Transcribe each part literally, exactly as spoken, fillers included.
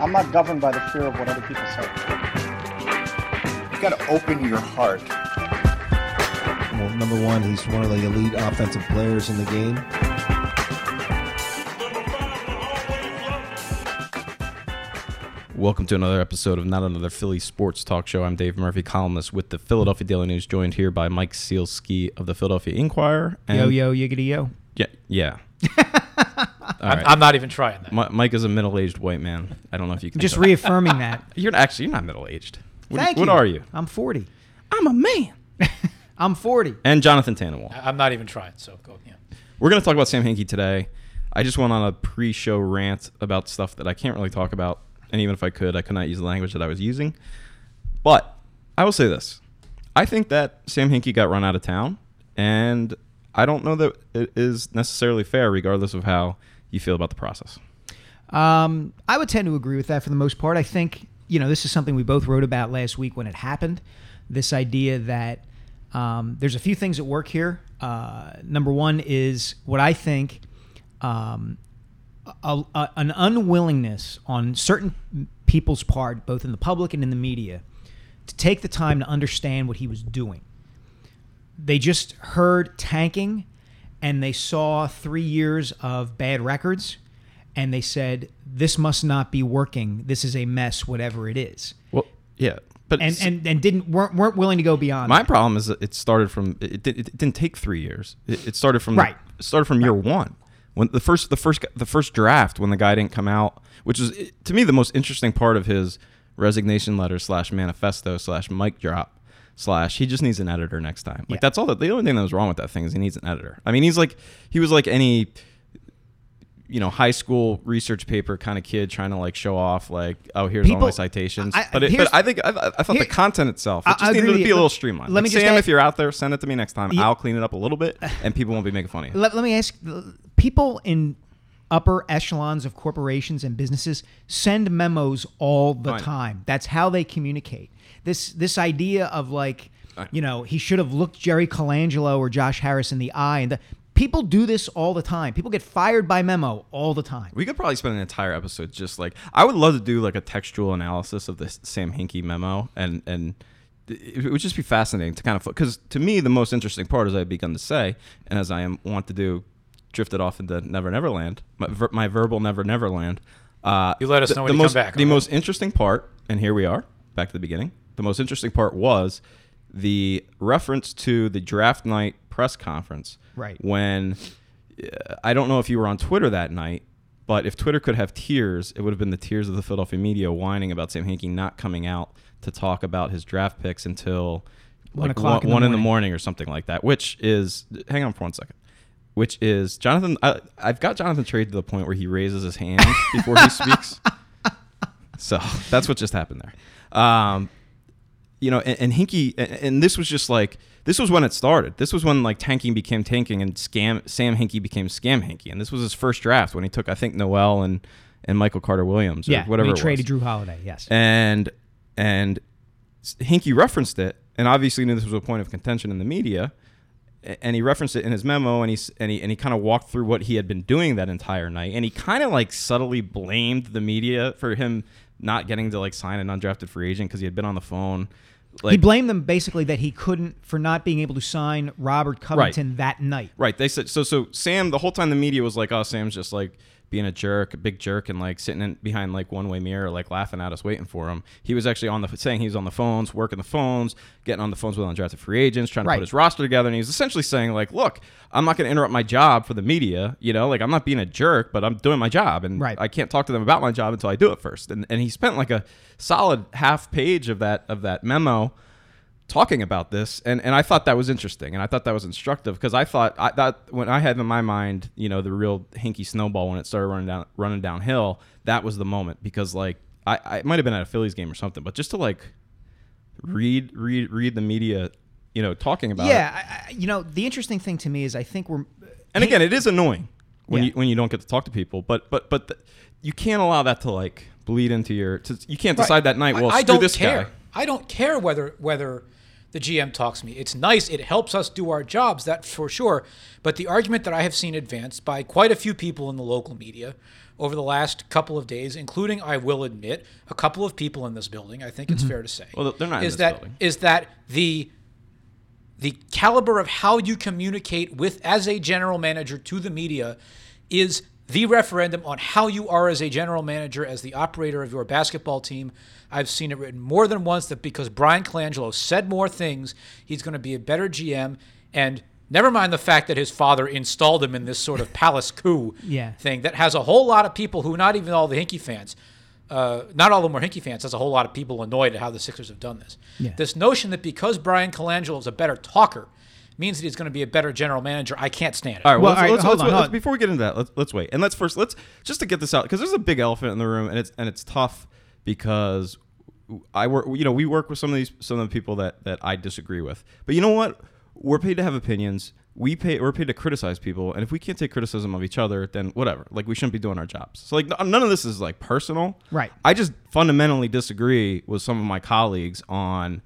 I'm not governed by the fear of what other people say. You've got to open your heart. Well, number one, he's one of the elite offensive players in the game. Welcome to another episode of Not Another Philly Sports Talk Show. I'm Dave Murphy, columnist with the Philadelphia Daily News, joined here by Mike Sealski of the Philadelphia Inquirer. And yo, yo, yiggity, yo. Yeah. Yeah. All right. I'm not even trying that. M- Mike is a middle-aged white man. I don't know if you can. Just reaffirming that. that. You're actually you're not middle-aged. What, Thank you. What are you? I'm forty. I'm a man. I'm forty. And Jonathan Tannenwald. I'm not even trying. So go. Yeah. We're going to talk about Sam Hinkie today. I just went on a pre-show rant about stuff that I can't really talk about, and even if I could, I could not use the language that I was using. But I will say this: I think that Sam Hinkie got run out of town, and I don't know that it is necessarily fair, regardless of how you feel about the process. Um, I would tend to agree with that for the most part. I think, you know, this is something we both wrote about last week when it happened, this idea that um, there's a few things at work here. Uh, number one is what I think um, a, a, an unwillingness on certain people's part, both in the public and in the media, to take the time to understand what he was doing. They just heard tanking, and they saw three years of bad records, and they said, this must not be working. This is a mess, whatever it is. Well, yeah. But and, and, and didn't weren't, weren't willing to go beyond My that. problem is that it started from – it didn't take three years. It, it started from right. the, it started from right. year one. When the first the first, the first draft when the guy didn't come out, which is, to me, the most interesting part of his resignation letter slash manifesto slash mic drop. Slash, he just needs an editor next time. Like, yeah. that's all that the only thing that was wrong with that thing is he needs an editor. I mean, he's like, he was like any, you know, high school research paper kind of kid trying to like show off, like, oh, here's People, all my citations. I, but, it, but I think, I, I thought here, the content itself, it just I needed to be you. a little streamlined. Let like, me just Sam, ask, if you're out there, send it to me next time. Yeah. I'll clean it up a little bit and people won't be making fun of you. Let, let me ask, people in upper echelons of corporations and businesses send memos all the Fine. time. That's how they communicate. This this idea of like, you know, he should have looked Jerry Colangelo or Josh Harris in the eye. And the, people do this all the time. People get fired by memo all the time. We could probably spend an entire episode just like, I would love to do like a textual analysis of the Sam Hinkie memo. And, and it would just be fascinating to kind of, because to me, the most interesting part, as I've begun to say, and as I am want to do, drifted off into Never Neverland, my, my verbal Never Neverland. Uh, you let us know the, when the you most, come back. The most interesting part, and here we are, back to the beginning. The most interesting part was the reference to the draft night press conference. Right. When, uh, I don't know if you were on Twitter that night, but if Twitter could have tears, it would have been the tears of the Philadelphia media whining about Sam Hinkie not coming out to talk about his draft picks until like one o'clock one, in, the one in the morning or something like that, which is, hang on for one second, which is Jonathan. I, I've got Jonathan Trade to the point where he raises his hand before he speaks. So that's what just happened there. Um, You know, and, and Hinkie, and, and this was just like, this was when it started. This was when like tanking became tanking and scam Sam Hinkie became Scam Hinkie. And this was his first draft when he took, I think, Noel and, and Michael Carter Williams or yeah, whatever it was. Yeah, traded Drew Holiday, yes. And, and Hinkie referenced it, and obviously knew this was a point of contention in the media. And he referenced it in his memo, and he and he, and he kind of walked through what he had been doing that entire night. And he kind of like subtly blamed the media for him not getting to like sign an undrafted free agent because he had been on the phone. Like, he blamed them basically that he couldn't for not being able to sign Robert Covington right. that night. Right. They said so. So Sam, the whole time the media was like, "Oh, Sam's just like being a jerk, a big jerk, and like sitting in behind like one way mirror, like laughing at us, waiting for him." He was actually on the saying he was on the phones, working the phones, getting on the phones with undrafted free agents, trying to right. put his roster together. And he was essentially saying like, "Look, I'm not going to interrupt my job for the media. You know, like I'm not being a jerk, but I'm doing my job, and right. I can't talk to them about my job until I do it first." And and he spent like a solid half page of that of that memo talking about this, and and I thought that was interesting, and I thought that was instructive, because I thought I thought when I had in my mind, you know, the real Hinkie snowball when it started running down running downhill, that was the moment, because like I, I might have been at a Phillies game or something, but just to like read read read the media, you know, talking about yeah, it. I, you know, the interesting thing to me is I think we're and again it is annoying when yeah. you when you don't get to talk to people, but but but the, you can't allow that to like bleed into your to, you can't decide right. that night. Well, I, I screw don't this care. Guy. I don't care whether whether the G M talks to me. It's nice. It helps us do our jobs, that for sure. But the argument that I have seen advanced by quite a few people in the local media over the last couple of days, including, I will admit, a couple of people in this building, I think it's mm-hmm. fair to say, well, they're not is in this that, building. Is that the the caliber of how you communicate with as a general manager to the media is the referendum on how you are as a general manager, as the operator of your basketball team. I've seen it written more than once that because Brian Colangelo said more things, he's going to be a better G M. And never mind the fact that his father installed him in this sort of palace coup yeah. thing that has a whole lot of people who, not even all the Hinkie fans, uh, not all of them are Hinkie fans, has a whole lot of people annoyed at how the Sixers have done this. Yeah. This notion that because Brian Colangelo is a better talker means that he's going to be a better general manager. I can't stand it. All right, well, well let's, all right, let's, let's, on, let's, before we get into that, let's, let's wait. And let's first, let's just to get this out, because there's a big elephant in the room, and it's and it's tough because I work, you know, we work with some of these, some of the people that, that I disagree with. But you know what? We're paid to have opinions. We pay, we're paid to criticize people. And if we can't take criticism of each other, then whatever. Like, we shouldn't be doing our jobs. So, like, none of this is, like, personal. Right. I just fundamentally disagree with some of my colleagues on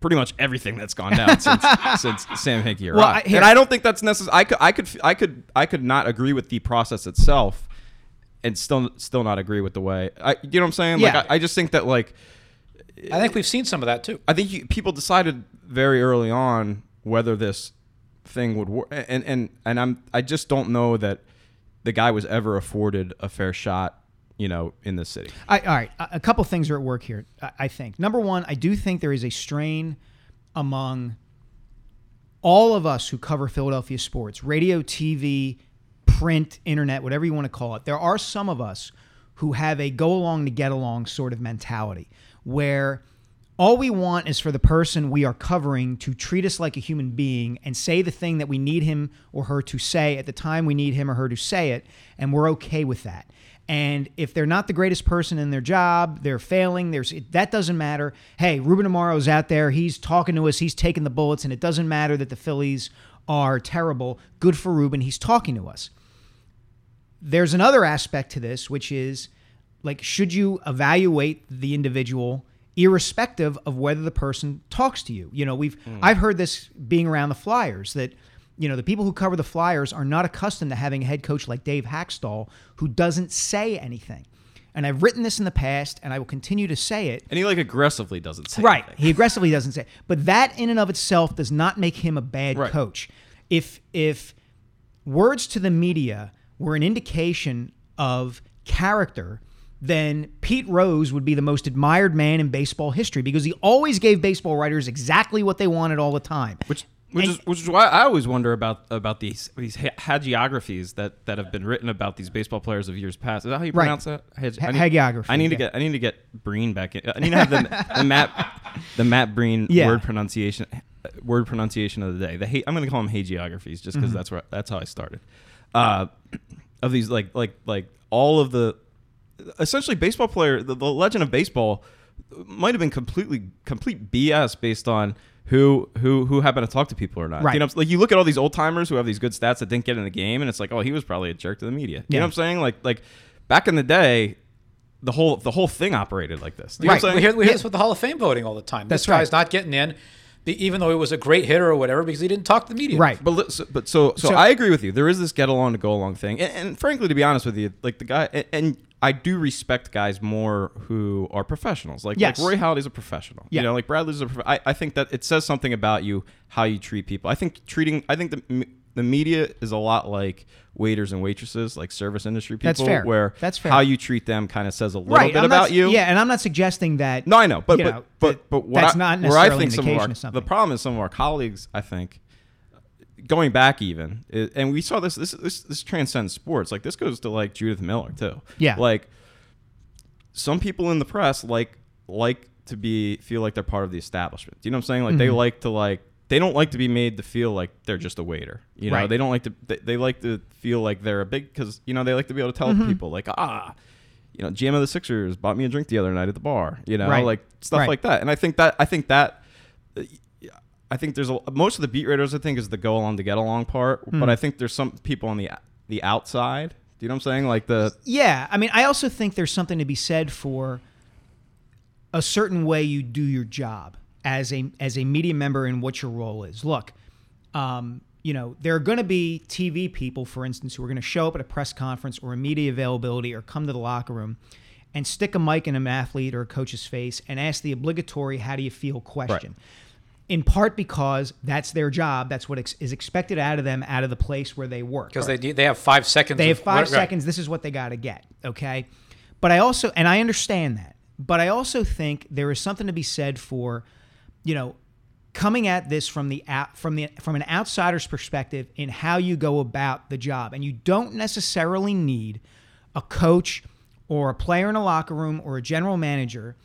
pretty much everything that's gone down since since Sam Hinkie arrived. Well, I, here, and I don't think that's necessary. I could I could I could I could not agree with the process itself, and still still not agree with the way. I, you know what I'm saying? Yeah. Like I, I just think that like. I think we've seen some of that too. I think you, people decided very early on whether this thing would work, and and and I'm I just don't know that the guy was ever afforded a fair shot, you know, in this city. I, all right. A couple things are at work here, I think. Number one, I do think there is a strain among all of us who cover Philadelphia sports, radio, T V, print, internet, whatever you want to call it. There are some of us who have a go along to get along sort of mentality where all we want is for the person we are covering to treat us like a human being and say the thing that we need him or her to say at the time we need him or her to say it, and we're okay with that. And if they're not the greatest person in their job, they're failing, there's it, that doesn't matter. Hey, Ruben Amaro's out there. He's talking to us. He's taking the bullets. And it doesn't matter that the Phillies are terrible. Good for Ruben. He's talking to us. There's another aspect to this, which is, like, should you evaluate the individual irrespective of whether the person talks to you? You know, we've mm. I've heard this being around the Flyers that, you know, the people who cover the Flyers are not accustomed to having a head coach like Dave Haxtell who doesn't say anything. And I've written this in the past, and I will continue to say it. And he, like, aggressively doesn't say right. anything. He aggressively doesn't say it. But that in and of itself does not make him a bad right. coach. If if words to the media were an indication of character, then Pete Rose would be the most admired man in baseball history because he always gave baseball writers exactly what they wanted all the time. Which Which is, which is why I always wonder about about these these hagiographies that, that have been written about these baseball players of years past. Is that how you pronounce right. that? Hag- I need, hagiography. I need yeah. to get I need to get Breen back in. I need to have the, the Matt the Matt Breen yeah. word pronunciation word pronunciation of the day. The ha- I'm going to call them hagiographies just because mm-hmm. that's where that's how I started. Uh, of these like like like all of the essentially baseball player the, the legend of baseball might have been completely complete B S based on who who who happened to talk to people or not. Right. You know, like, you look at all these old timers who have these good stats that didn't get in the game, and it's like, oh, he was probably a jerk to the media. You yeah. know what I'm saying? Like like back in the day, the whole the whole thing operated like this. You right. know what I'm we hear, we hear yeah. this with the Hall of Fame voting all the time. That's this guy's right. not getting in, even though he was a great hitter or whatever, because he didn't talk to the media. Right. But so, but so so, so I agree with you. There is this get along to go along thing, and, and frankly, to be honest with you, like the guy and. and I do respect guys more who are professionals. Like, yes. like Roy Halladay's a professional. Yeah. You know, like Bradley's a professional. I think that it says something about you, how you treat people. I think treating, I think the the media is a lot like waiters and waitresses, like service industry people. That's fair. Where That's fair. How you treat them kind of says a little right. bit I'm about not, you. Yeah, and I'm not suggesting that. No, I know. But but, know, but but what that's I, not necessarily where I think some of our, of something. The problem is some of our colleagues, I think, going back even, and we saw this, this this this transcends sports. Like, this goes to, like, Judith Miller too. Yeah. Like, some people in the press like like to be feel like they're part of the establishment. You know what I'm saying? Like, mm-hmm. they like to like they don't like to be made to feel like they're just a waiter. You know, right. they don't like to they, they like to feel like they're a big because you know they like to be able to tell mm-hmm. people like ah, you know, G M of the Sixers bought me a drink the other night at the bar. You know, right. like stuff right. like that. And I think that I think that. Uh, I think there's a, most of the beat writers, I think, is the go along to get along part. Mm. But I think there's some people on the the outside. Do you know what I'm saying? Like the yeah. I mean, I also think there's something to be said for a certain way you do your job as a as a media member and what your role is. Look, um, you know, there are going to be T V people, for instance, who are going to show up at a press conference or a media availability or come to the locker room and stick a mic in an athlete or a coach's face and ask the obligatory, how do you feel question. Right. In part because that's their job. That's what ex- is expected out of them, out of the place where they work. Because right? they they have five seconds. They have five of, seconds. Right. This is what they got to get, okay? But I also, and I understand that, but I also think there is something to be said for, you know, coming at this from the from the from an outsider's perspective in how you go about the job. And you don't necessarily need a coach or a player in a locker room or a general manager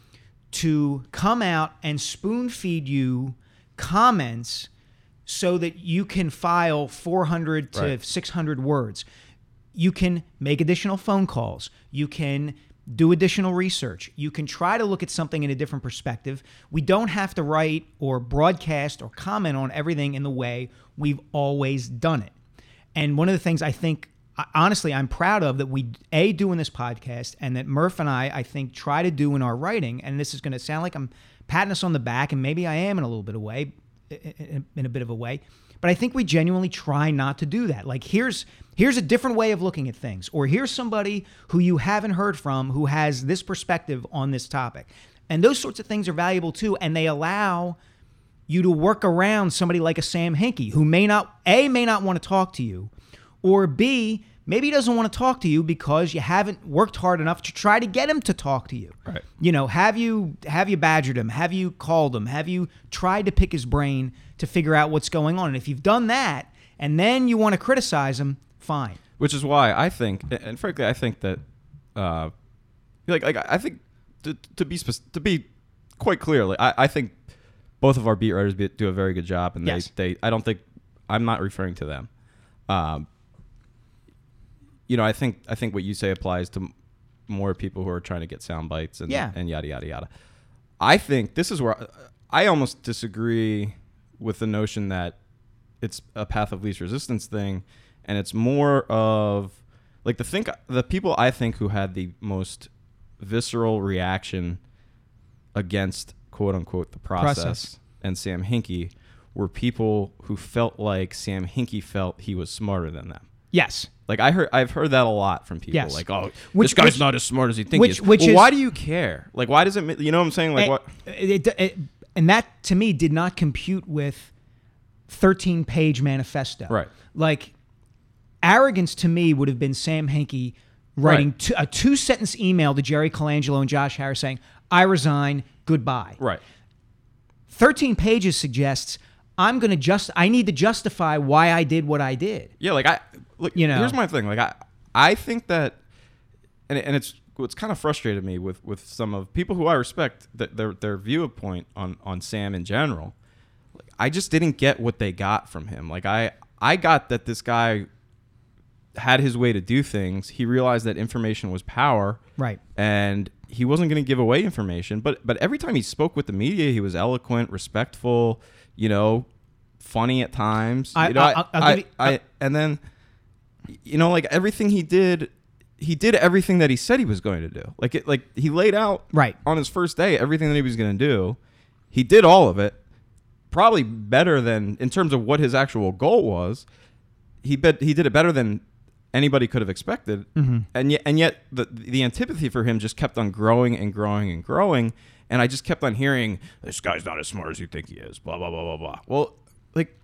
to come out and spoon feed you comments so that you can file four hundred to right. six hundred words. You can make additional phone calls. You can do additional research. You can try to look at something in a different perspective. We don't have to write or broadcast or comment on everything in the way we've always done it. And one of the things I think, honestly, I'm proud of that we, A, do in this podcast, and that Murph and I, I think, try to do in our writing, and this is going to sound like I'm patting us on the back, and maybe I am in a little bit of a way, in a bit of a way, but I think we genuinely try not to do that. Like, here's here's a different way of looking at things, or here's somebody who you haven't heard from who has this perspective on this topic. And those sorts of things are valuable too, and they allow you to work around somebody like a Sam Hinkie, who may not, A, may not want to talk to you, or B, maybe he doesn't want to talk to you because you haven't worked hard enough to try to get him to talk to you. Right. You know, have you have you badgered him? Have you called him? Have you tried to pick his brain to figure out what's going on? And if you've done that and then you want to criticize him, fine. Which is why I think, and frankly, I think that, uh, like, like I think to, to be to be quite clear, like, I, I think both of our beat writers do a very good job, and yes. they, they I don't think I'm not referring to them. Um, You know, I think I think what you say applies to more people who are trying to get sound bites and, yeah. and yada, yada, yada. I think this is where I, I almost disagree with the notion that it's a path of least resistance thing. And it's more of like the think the people I think who had the most visceral reaction against, quote unquote, the process, process. and Sam Hinkie were people who felt like Sam Hinkie felt he was smarter than them. Yes. Like I heard, I've heard that a lot from people. Yes. Like, oh, which, this guy's which, not as smart as he thinks. Which, he is. Which well, is, why do you care? Like, why does it? You know what I'm saying? Like, it, what? It, it, it, and that to me did not compute with thirteen page manifesto. Right. Like, arrogance to me would have been Sam Hinkie writing right. two, a two sentence email to Jerry Colangelo and Josh Harris saying, "I resign. Goodbye." Right. thirteen pages suggests I'm gonna just. I need to justify why I did what I did. Yeah. Like I. Look, you know, here's my thing. Like I, I think that, and and it's what's kind of frustrated me with, with some of people who I respect that their their viewpoint on, on Sam in general. Like, I just didn't get what they got from him. Like I I got that this guy had his way to do things. He realized that information was power, right? And he wasn't going to give away information. But but every time he spoke with the media, he was eloquent, respectful, you know, funny at times. I, you know, I, I, I, you, I, I and then. You know, like everything he did, he did everything that he said he was going to do. Like it, like he laid out right. on his first day everything that he was going to do. He did all of it, probably better than in terms of what his actual goal was. He bet he did it better than anybody could have expected, mm-hmm. and yet and yet the the antipathy for him just kept on growing and growing and growing. And I just kept on hearing, "This guy's not as smart as you think he is." Blah blah blah blah blah. Well, like.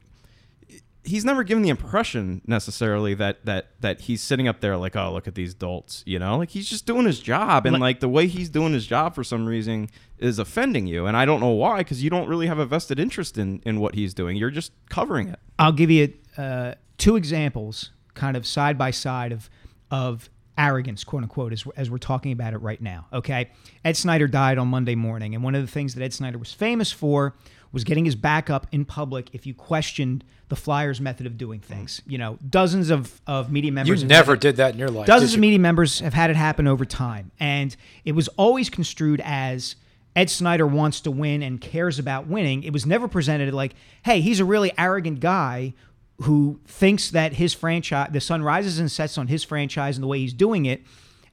He's never given the impression necessarily that that that he's sitting up there like, oh, look at these dolts, you know, like he's just doing his job. And like, like the way he's doing his job for some reason is offending you. And I don't know why, because you don't really have a vested interest in, in what he's doing. You're just covering it. I'll give you uh, two examples kind of side by side of of arrogance, quote unquote, as, as we're talking about it right now. OK, Ed Snyder died on Monday morning. And one of the things that Ed Snyder was famous for was getting his back up in public if you questioned the Flyers' method of doing things. You know, dozens of, of media members... You never did that in your life. Dozens of media members have had it happen over time. And it was always construed as Ed Snyder wants to win and cares about winning. It was never presented like, hey, he's a really arrogant guy who thinks that his franchise, the sun rises and sets on his franchise and the way he's doing it.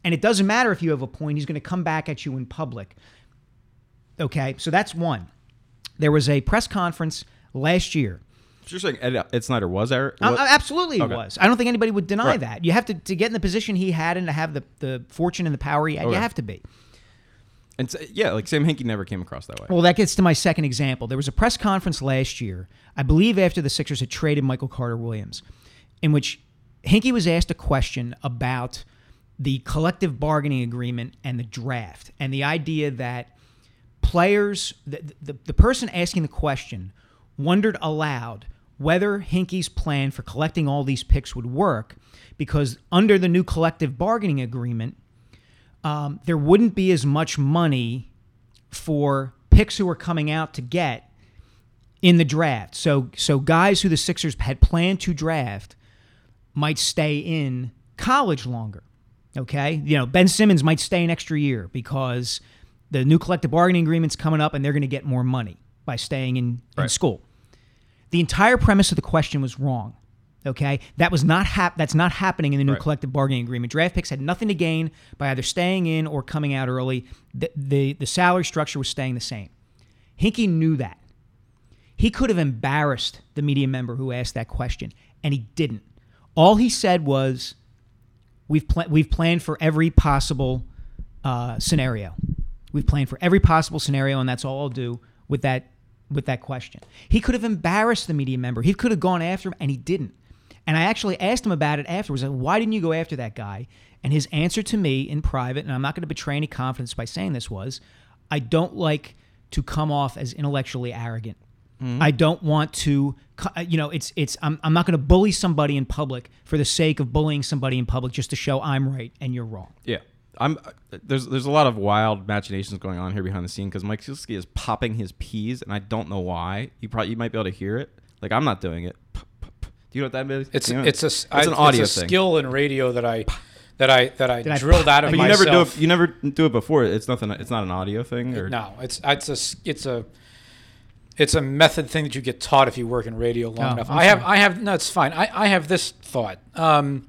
And it doesn't matter if you have a point, he's going to come back at you in public. Okay, so that's one. There was a press conference last year You're saying Ed, Ed Snyder was Eric? Uh, absolutely okay. He was. I don't think anybody would deny right. that. You have to, to get in the position he had and to have the, the fortune and the power he had, okay. you have to be. And so, yeah, like Sam Hinkie never came across that way. Well, that gets to my second example. There was a press conference last year, I believe after the Sixers had traded Michael Carter-Williams, in which Hinkie was asked a question about the collective bargaining agreement and the draft and the idea that players, the, the, the person asking the question wondered aloud whether Hinkie's plan for collecting all these picks would work, because under the new collective bargaining agreement, Um, there wouldn't be as much money for picks who are coming out to get in the draft. So so guys who the Sixers had planned to draft might stay in college longer, okay? You know, Ben Simmons might stay an extra year because the new collective bargaining agreement's coming up and they're going to get more money by staying in, right. in school. The entire premise of the question was wrong. Okay, that was not hap- That's not happening in the new right. collective bargaining agreement. Draft picks had nothing to gain by either staying in or coming out early. The, the, the salary structure was staying the same. Hinkie knew that. He could have embarrassed the media member who asked that question, and he didn't. All he said was, "We've pl- we've planned for every possible uh, scenario. We've planned for every possible scenario, and that's all I'll do with that with that question." He could have embarrassed the media member. He could have gone after him, and he didn't. And I actually asked him about it afterwards. Like, why didn't you go after that guy? And his answer to me in private, and I'm not going to betray any confidence by saying this, was, I don't like to come off as intellectually arrogant. Mm-hmm. I don't want to, you know, it's, it's, I'm, I'm not going to bully somebody in public for the sake of bullying somebody in public just to show I'm right and you're wrong. Yeah. I'm, there's there's a lot of wild imaginations going on here behind the scene because Mike Siegelski is popping his peas, and I don't know why. You probably, you might be able to hear it. Like, I'm not doing it. You know what that means? It's you know, it's a it's I, an audio it's a thing. skill in radio that I that I that I Did drilled I, out of but myself. You never do it, you never do it before. It's nothing. It's not an audio thing. Or? No, it's it's a it's a it's a method thing that you get taught if you work in radio long oh, enough. I'm I have sorry. I have no. It's fine. I, I have this thought um,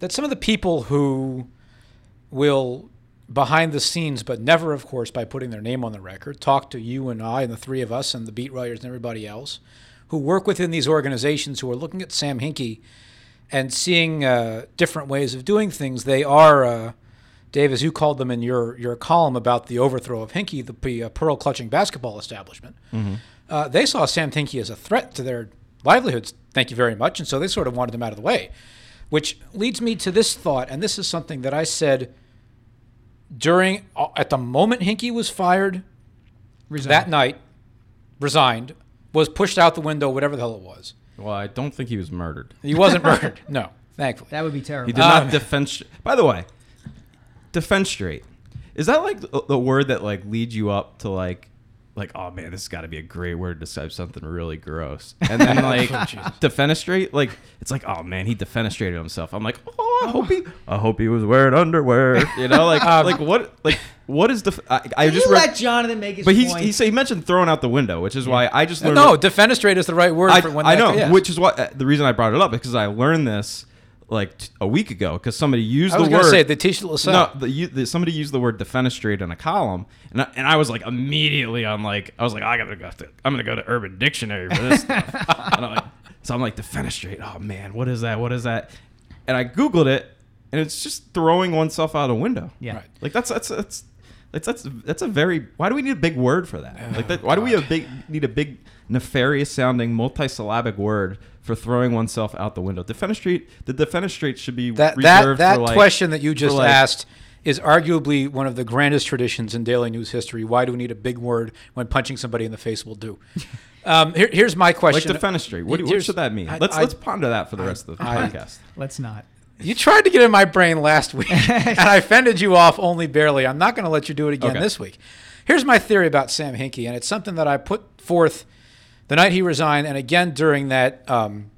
that some of the people who will behind the scenes, but never, of course, by putting their name on the record, talk to you and I and the three of us and the beat writers and everybody else, who work within these organizations, who are looking at Sam Hinkie and seeing uh, different ways of doing things. They are, uh, Dave, as you called them in your, your column about the overthrow of Hinkie, the uh, pearl-clutching basketball establishment, mm-hmm. uh, they saw Sam Hinkie as a threat to their livelihoods, thank you very much, and so they sort of wanted him out of the way, which leads me to this thought, and this is something that I said during, at the moment Hinkie was fired, resigned. that night, resigned, was pushed out the window, whatever the hell it was. Well, I don't think he was murdered. He wasn't murdered. No, thankfully. That would be terrible. He did um, not defend. By the way, defenestrate. Is that like the word that like leads you up to like, like oh man, this has got to be a great word to describe something really gross, and then like oh, defenestrate. Like it's like oh man, he defenestrated himself. I'm like oh, I hope he, I hope he was wearing underwear. You know, like um, like what like. What is the? Def- I, I just you read, let Jonathan make his but point. But he he mentioned throwing out the window, which is yeah. why I just learned. No, defenestrate is the right word. I, for when I that, know, yeah. which is why uh, the reason I brought it up, because I learned this like t- a week ago because somebody used I was the word. Say the teacher LaSalle. No, the, you, the, somebody used the word defenestrate in a column, and I, and I was like immediately on like I was like I gotta go to I'm gonna go to Urban Dictionary for this stuff. And I'm like, so I'm like defenestrate. Oh man, what is that? What is that? And I Googled it, and it's just throwing oneself out a window. Yeah, right. like that's that's that's. It's, that's that's a very why do we need a big word for that? Like that, why do we a big, need a big nefarious sounding multisyllabic word for throwing oneself out the window? Defenestrate the defenestrate should be that reserved that, that for like, question that you just like, asked is arguably one of the grandest traditions in daily news history. Why do we need a big word when punching somebody in the face will do? Um, here, here's my question. Like defenestrate. What, what should that mean? I, let's I, let's ponder that for the I, rest of the I, podcast. Let's not. You tried to get in my brain last week, and I fended you off only barely. I'm not going to let you do it again okay. this week. Here's my theory about Sam Hinkie, and it's something that I put forth the night he resigned, and again during that um,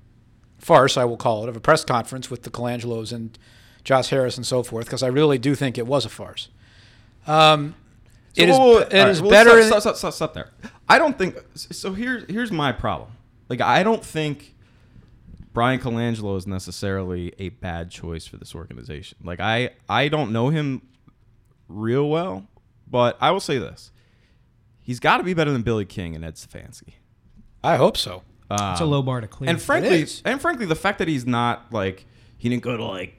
farce, I will call it, of a press conference with the Colangelos and Josh Harris and so forth, because I really do think it was a farce. Um, so it we'll, is, it right, is we'll better... Stop, stop, stop, stop there. I don't think... So here, here's my problem. Like, I don't think... Brian Colangelo is necessarily a bad choice for this organization. Like, I, I don't know him real well, but I will say this. He's got to be better than Billy King and Ed Stefanski. I hope so. Um, it's a low bar to clear. And frankly, and frankly, the fact that he's not like he didn't go to like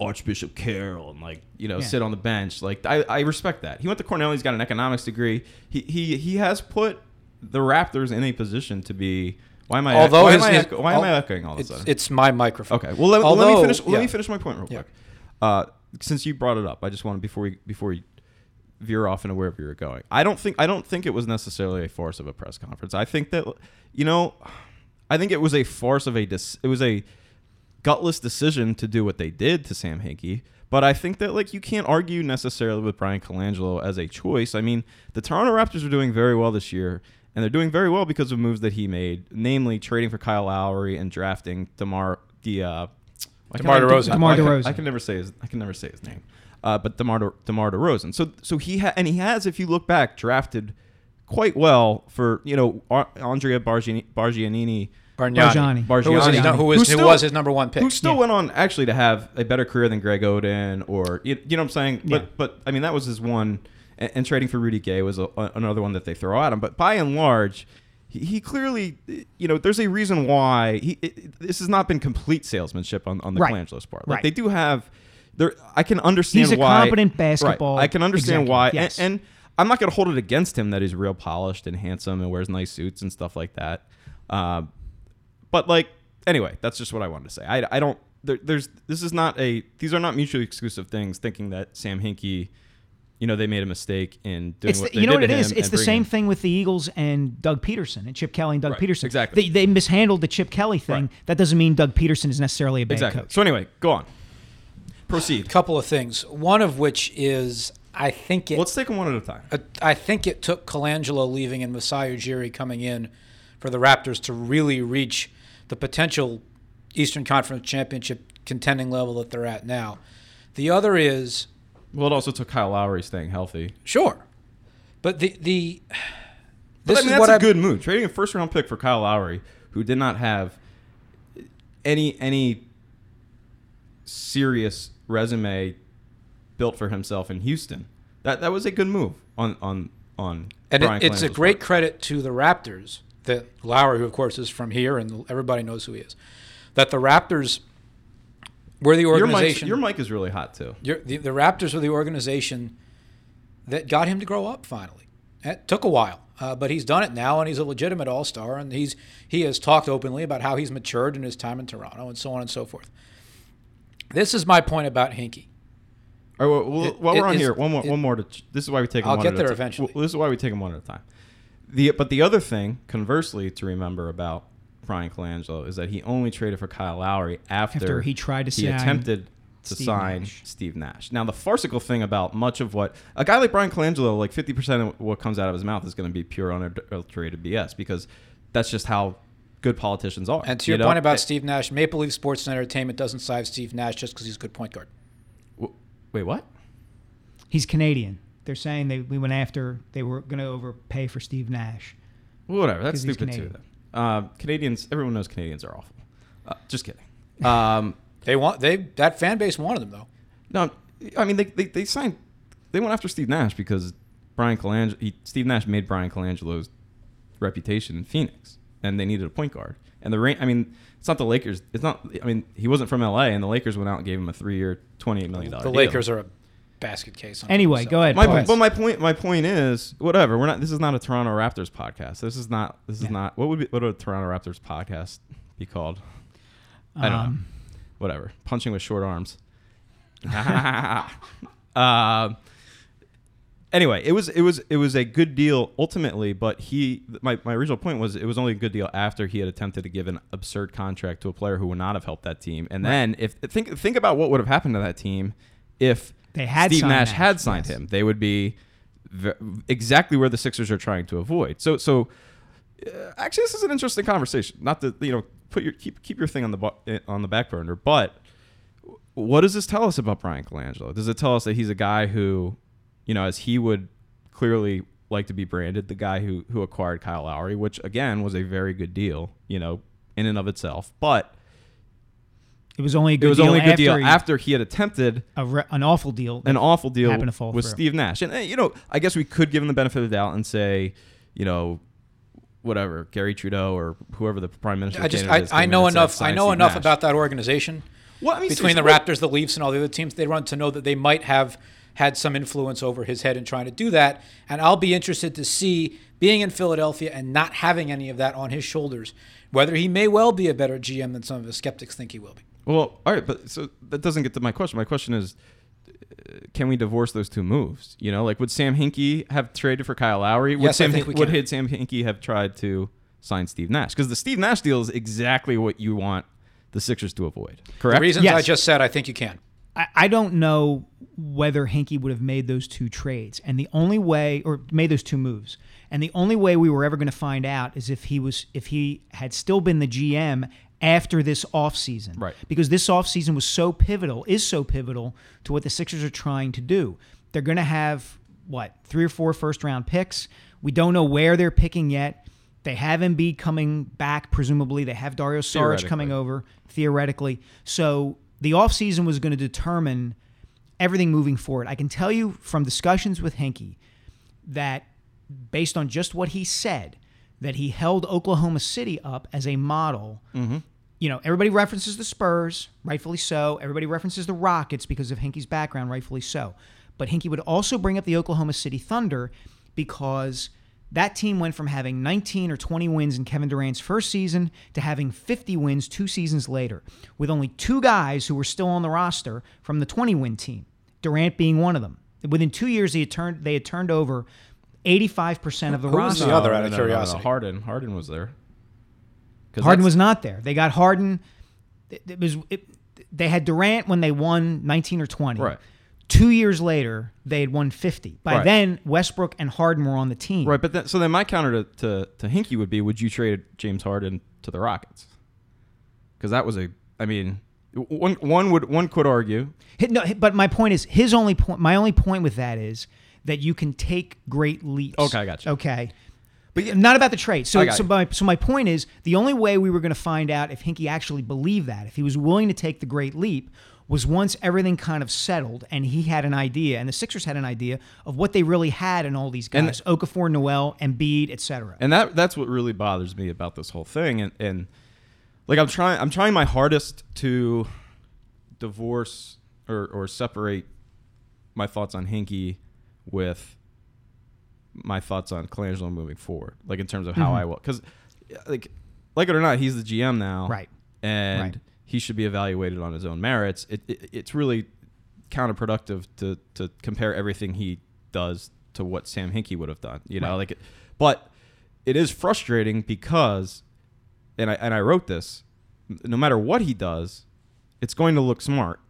Archbishop Carroll and like you know yeah. sit on the bench, like I, I respect that. He went to Cornell. He's got an economics degree. He he he has put the Raptors in a position to be. Why am I? Although why, his, am, I, his, why all, am I echoing all of a sudden? It's my microphone. Okay. Well, let, Although, let me finish. Let yeah. me finish my point real quick. Yeah. Uh, since you brought it up, I just want to before we before you veer off into wherever you're going. I don't think I don't think it was necessarily a farce of a press conference. I think that you know, I think it was a farce of a dis, it was a gutless decision to do what they did to Sam Hinkie. But I think that like you can't argue necessarily with Brian Colangelo as a choice. I mean, the Toronto Raptors are doing very well this year. And they're doing very well because of moves that he made, namely trading for Kyle Lowry and drafting DeMar the uh, DeMar DeRozan. DeMar DeRozan. I can, I can never say his I can never say his name, uh, but DeMar De, DeMar DeRozan. So so he ha- and he has, if you look back, drafted quite well for you know Ar- Andrea Bargianini. Bargianini. Bargianni. Bargianni. Who was his, who was, who still, who was his number one pick? Who still yeah. went on actually to have a better career than Greg Oden or you, you know what I'm saying? Yeah. But but I mean that was his one. And, and trading for Rudy Gay was a, another one that they throw at him. But by and large, he, he clearly, you know, there's a reason why he, it, this has not been complete salesmanship on, on the right. Colangelo's part. Like right. They do have, I can understand why. He's a why, competent basketball. Right, I can understand why. Yes. And, and I'm not going to hold it against him that he's real polished and handsome and wears nice suits and stuff like that. Uh, but like, anyway, that's just what I wanted to say. I, I don't, there, there's, this is not a, these are not mutually exclusive things, thinking that Sam Hinkie, you know, they made a mistake in doing it's the, what they did. You know did what it is? It's the same him. thing with the Eagles and Doug Peterson and Chip Kelly and Doug right, Peterson. Exactly. They, they mishandled the Chip Kelly thing. Right. That doesn't mean Doug Peterson is necessarily a bad exactly. coach. So anyway, go on. Proceed. A couple of things. One of which is, I think it... Let's take them one at a time. A, I think it took Colangelo leaving and Masai Ujiri coming in for the Raptors to really reach the potential Eastern Conference Championship contending level that they're at now. The other is... Well, it also took Kyle Lowry staying healthy. Sure. But the... the this but I mean, is that's what a I've, good move. Trading a first-round pick for Kyle Lowry, who did not have any any serious resume built for himself in Houston. That that was a good move on on, on And Brian it, it's a great part. credit to the Raptors that Lowry, who, of course, is from here, and everybody knows who he is, that the Raptors... We're the organization. Your mic, your mic is really hot, too. The, the Raptors were the organization that got him to grow up, finally. It took a while, uh, but he's done it now, and he's a legitimate all-star, and he's he has talked openly about how he's matured in his time in Toronto and so on and so forth. This is my point about Hinkie. All right, well, it, while we're on is, here, one more. It, one more. To, this is why we take him I'll one at a time. I'll get there eventually. Well, this is why we take him one at a time. The, but the other thing, conversely, to remember about Brian Colangelo is that he only traded for Kyle Lowry after, after he tried to he sign attempted to Steve sign Nash. Steve Nash. Now, the farcical thing about much of what a guy like Brian Colangelo, like fifty percent of what comes out of his mouth is going to be pure unadulterated B S because that's just how good politicians are. And to you your know? point about it, Steve Nash, Maple Leaf Sports and Entertainment doesn't sign Steve Nash just because he's a good point guard. W- wait, what? He's Canadian. They're saying they we went after they were going to overpay for Steve Nash. Well, whatever. That's stupid too, though. Uh, Canadians, everyone knows Canadians are awful. Uh, just kidding. Um, they want they that fan base wanted them though. No, I mean they, they they signed. They went after Steve Nash because Brian Colangelo. He, Steve Nash made Brian Colangelo's reputation in Phoenix, and they needed a point guard. And the rain. I mean, it's not the Lakers. It's not. I mean, he wasn't from L A, and the Lakers went out and gave him a three-year, twenty-eight million dollars. The deal. Lakers are a basket case. On anyway, go ahead. My, but my point, my point is, whatever. We're not. This is not a Toronto Raptors podcast. This is not. This is yeah. not. What would be, what would a Toronto Raptors podcast be called? I don't um, know. Whatever. Punching with short arms. uh, anyway, it was it was it was a good deal ultimately, but he. My my original point was it was only a good deal after he had attempted to give an absurd contract to a player who would not have helped that team. And right. then if think think about what would have happened to that team if. They had Steve Nash, Nash had signed yes. him. They would be v- exactly where the Sixers are trying to avoid. So, so uh, actually, this is an interesting conversation. Not to you know put your keep keep your thing on the bu- on the back burner, but what does this tell us about Brian Colangelo? Does it tell us that he's a guy who, you know, as he would clearly like to be branded, the guy who who acquired Kyle Lowry, which again was a very good deal, you know, in and of itself, but. It was only a good, it was deal, only a good after deal after he had attempted a re- an awful deal. An awful deal happened to fall with through. Steve Nash. And, you know, I guess we could give him the benefit of the doubt and say, you know, whatever, Gary Trudeau or whoever the prime minister I just, I, is. I know enough. I know enough about that organization. Well, I mean, between the Raptors, the Leafs, and all the other teams they run, to know that they might have had some influence over his head in trying to do that. And I'll be interested to see, being in Philadelphia and not having any of that on his shoulders, whether he may well be a better G M than some of his skeptics think he will be. Well, all right, but so that doesn't get to my question. My question is, can we divorce those two moves? You know, like, would Sam Hinkie have traded for Kyle Lowry? Would yes, Sam I think H- we can. Would Sam Hinkie have tried to sign Steve Nash? Because the Steve Nash deal is exactly what you want the Sixers to avoid, correct? The reasons yes. I just said, I think you can. I, I don't know whether Hinkie would have made those two trades, and the only way, or made those two moves, and the only way we were ever going to find out is if he was, if he had still been the G M after this offseason. Right. Because this offseason was so pivotal, is so pivotal to what the Sixers are trying to do. They're going to have, what, three or four first-round picks. We don't know where they're picking yet. They have Embiid coming back, presumably. They have Dario Saric coming over, theoretically. So the offseason was going to determine everything moving forward. I can tell you from discussions with Hinkie that, based on just what he said, that he held Oklahoma City up as a model. Mm-hmm. You know, everybody references the Spurs, rightfully so. Everybody references the Rockets because of Hinkie's background, rightfully so. But Hinkie would also bring up the Oklahoma City Thunder because that team went from having nineteen or twenty wins in Kevin Durant's first season to having fifty wins two seasons later, with only two guys who were still on the roster from the twenty-win team, Durant being one of them. Within two years, they had turned, they had turned over eighty-five percent of the Who roster. Who was the other, out of no, curiosity? No, no, no. Harden. Harden was there. Harden was not there. They got Harden. It, it was, it, they had Durant when they won nineteen or twenty. Right. Two years later, they had won fifty. By right. then, Westbrook and Harden were on the team. Right, but that, so then my counter to, to, to Hinkie would be, would you trade James Harden to the Rockets? Because that was a, I mean, one one would one could argue. No, but my point is, his only point, my only point with that is, that you can take great leaps. Okay, I got you. Okay. But yeah, not about the trade. So so my, so my point is, the only way we were going to find out if Hinkie actually believed that, if he was willing to take the great leap, was once everything kind of settled and he had an idea, and the Sixers had an idea of what they really had in all these guys, and Okafor, Noel, Embiid, et cetera. And that that's what really bothers me about this whole thing. And, and like I'm trying I'm trying my hardest to divorce or, or separate my thoughts on Hinkie with my thoughts on Colangelo moving forward, like in terms of how mm-hmm. I will, because like like it or not, he's the G M now, right? And right. he should be evaluated on his own merits. It, it it's really counterproductive to to compare everything he does to what Sam Hinkie would have done, you know. Right. Like, it, but it is frustrating because, and I and I wrote this, no matter what he does, it's going to look smart.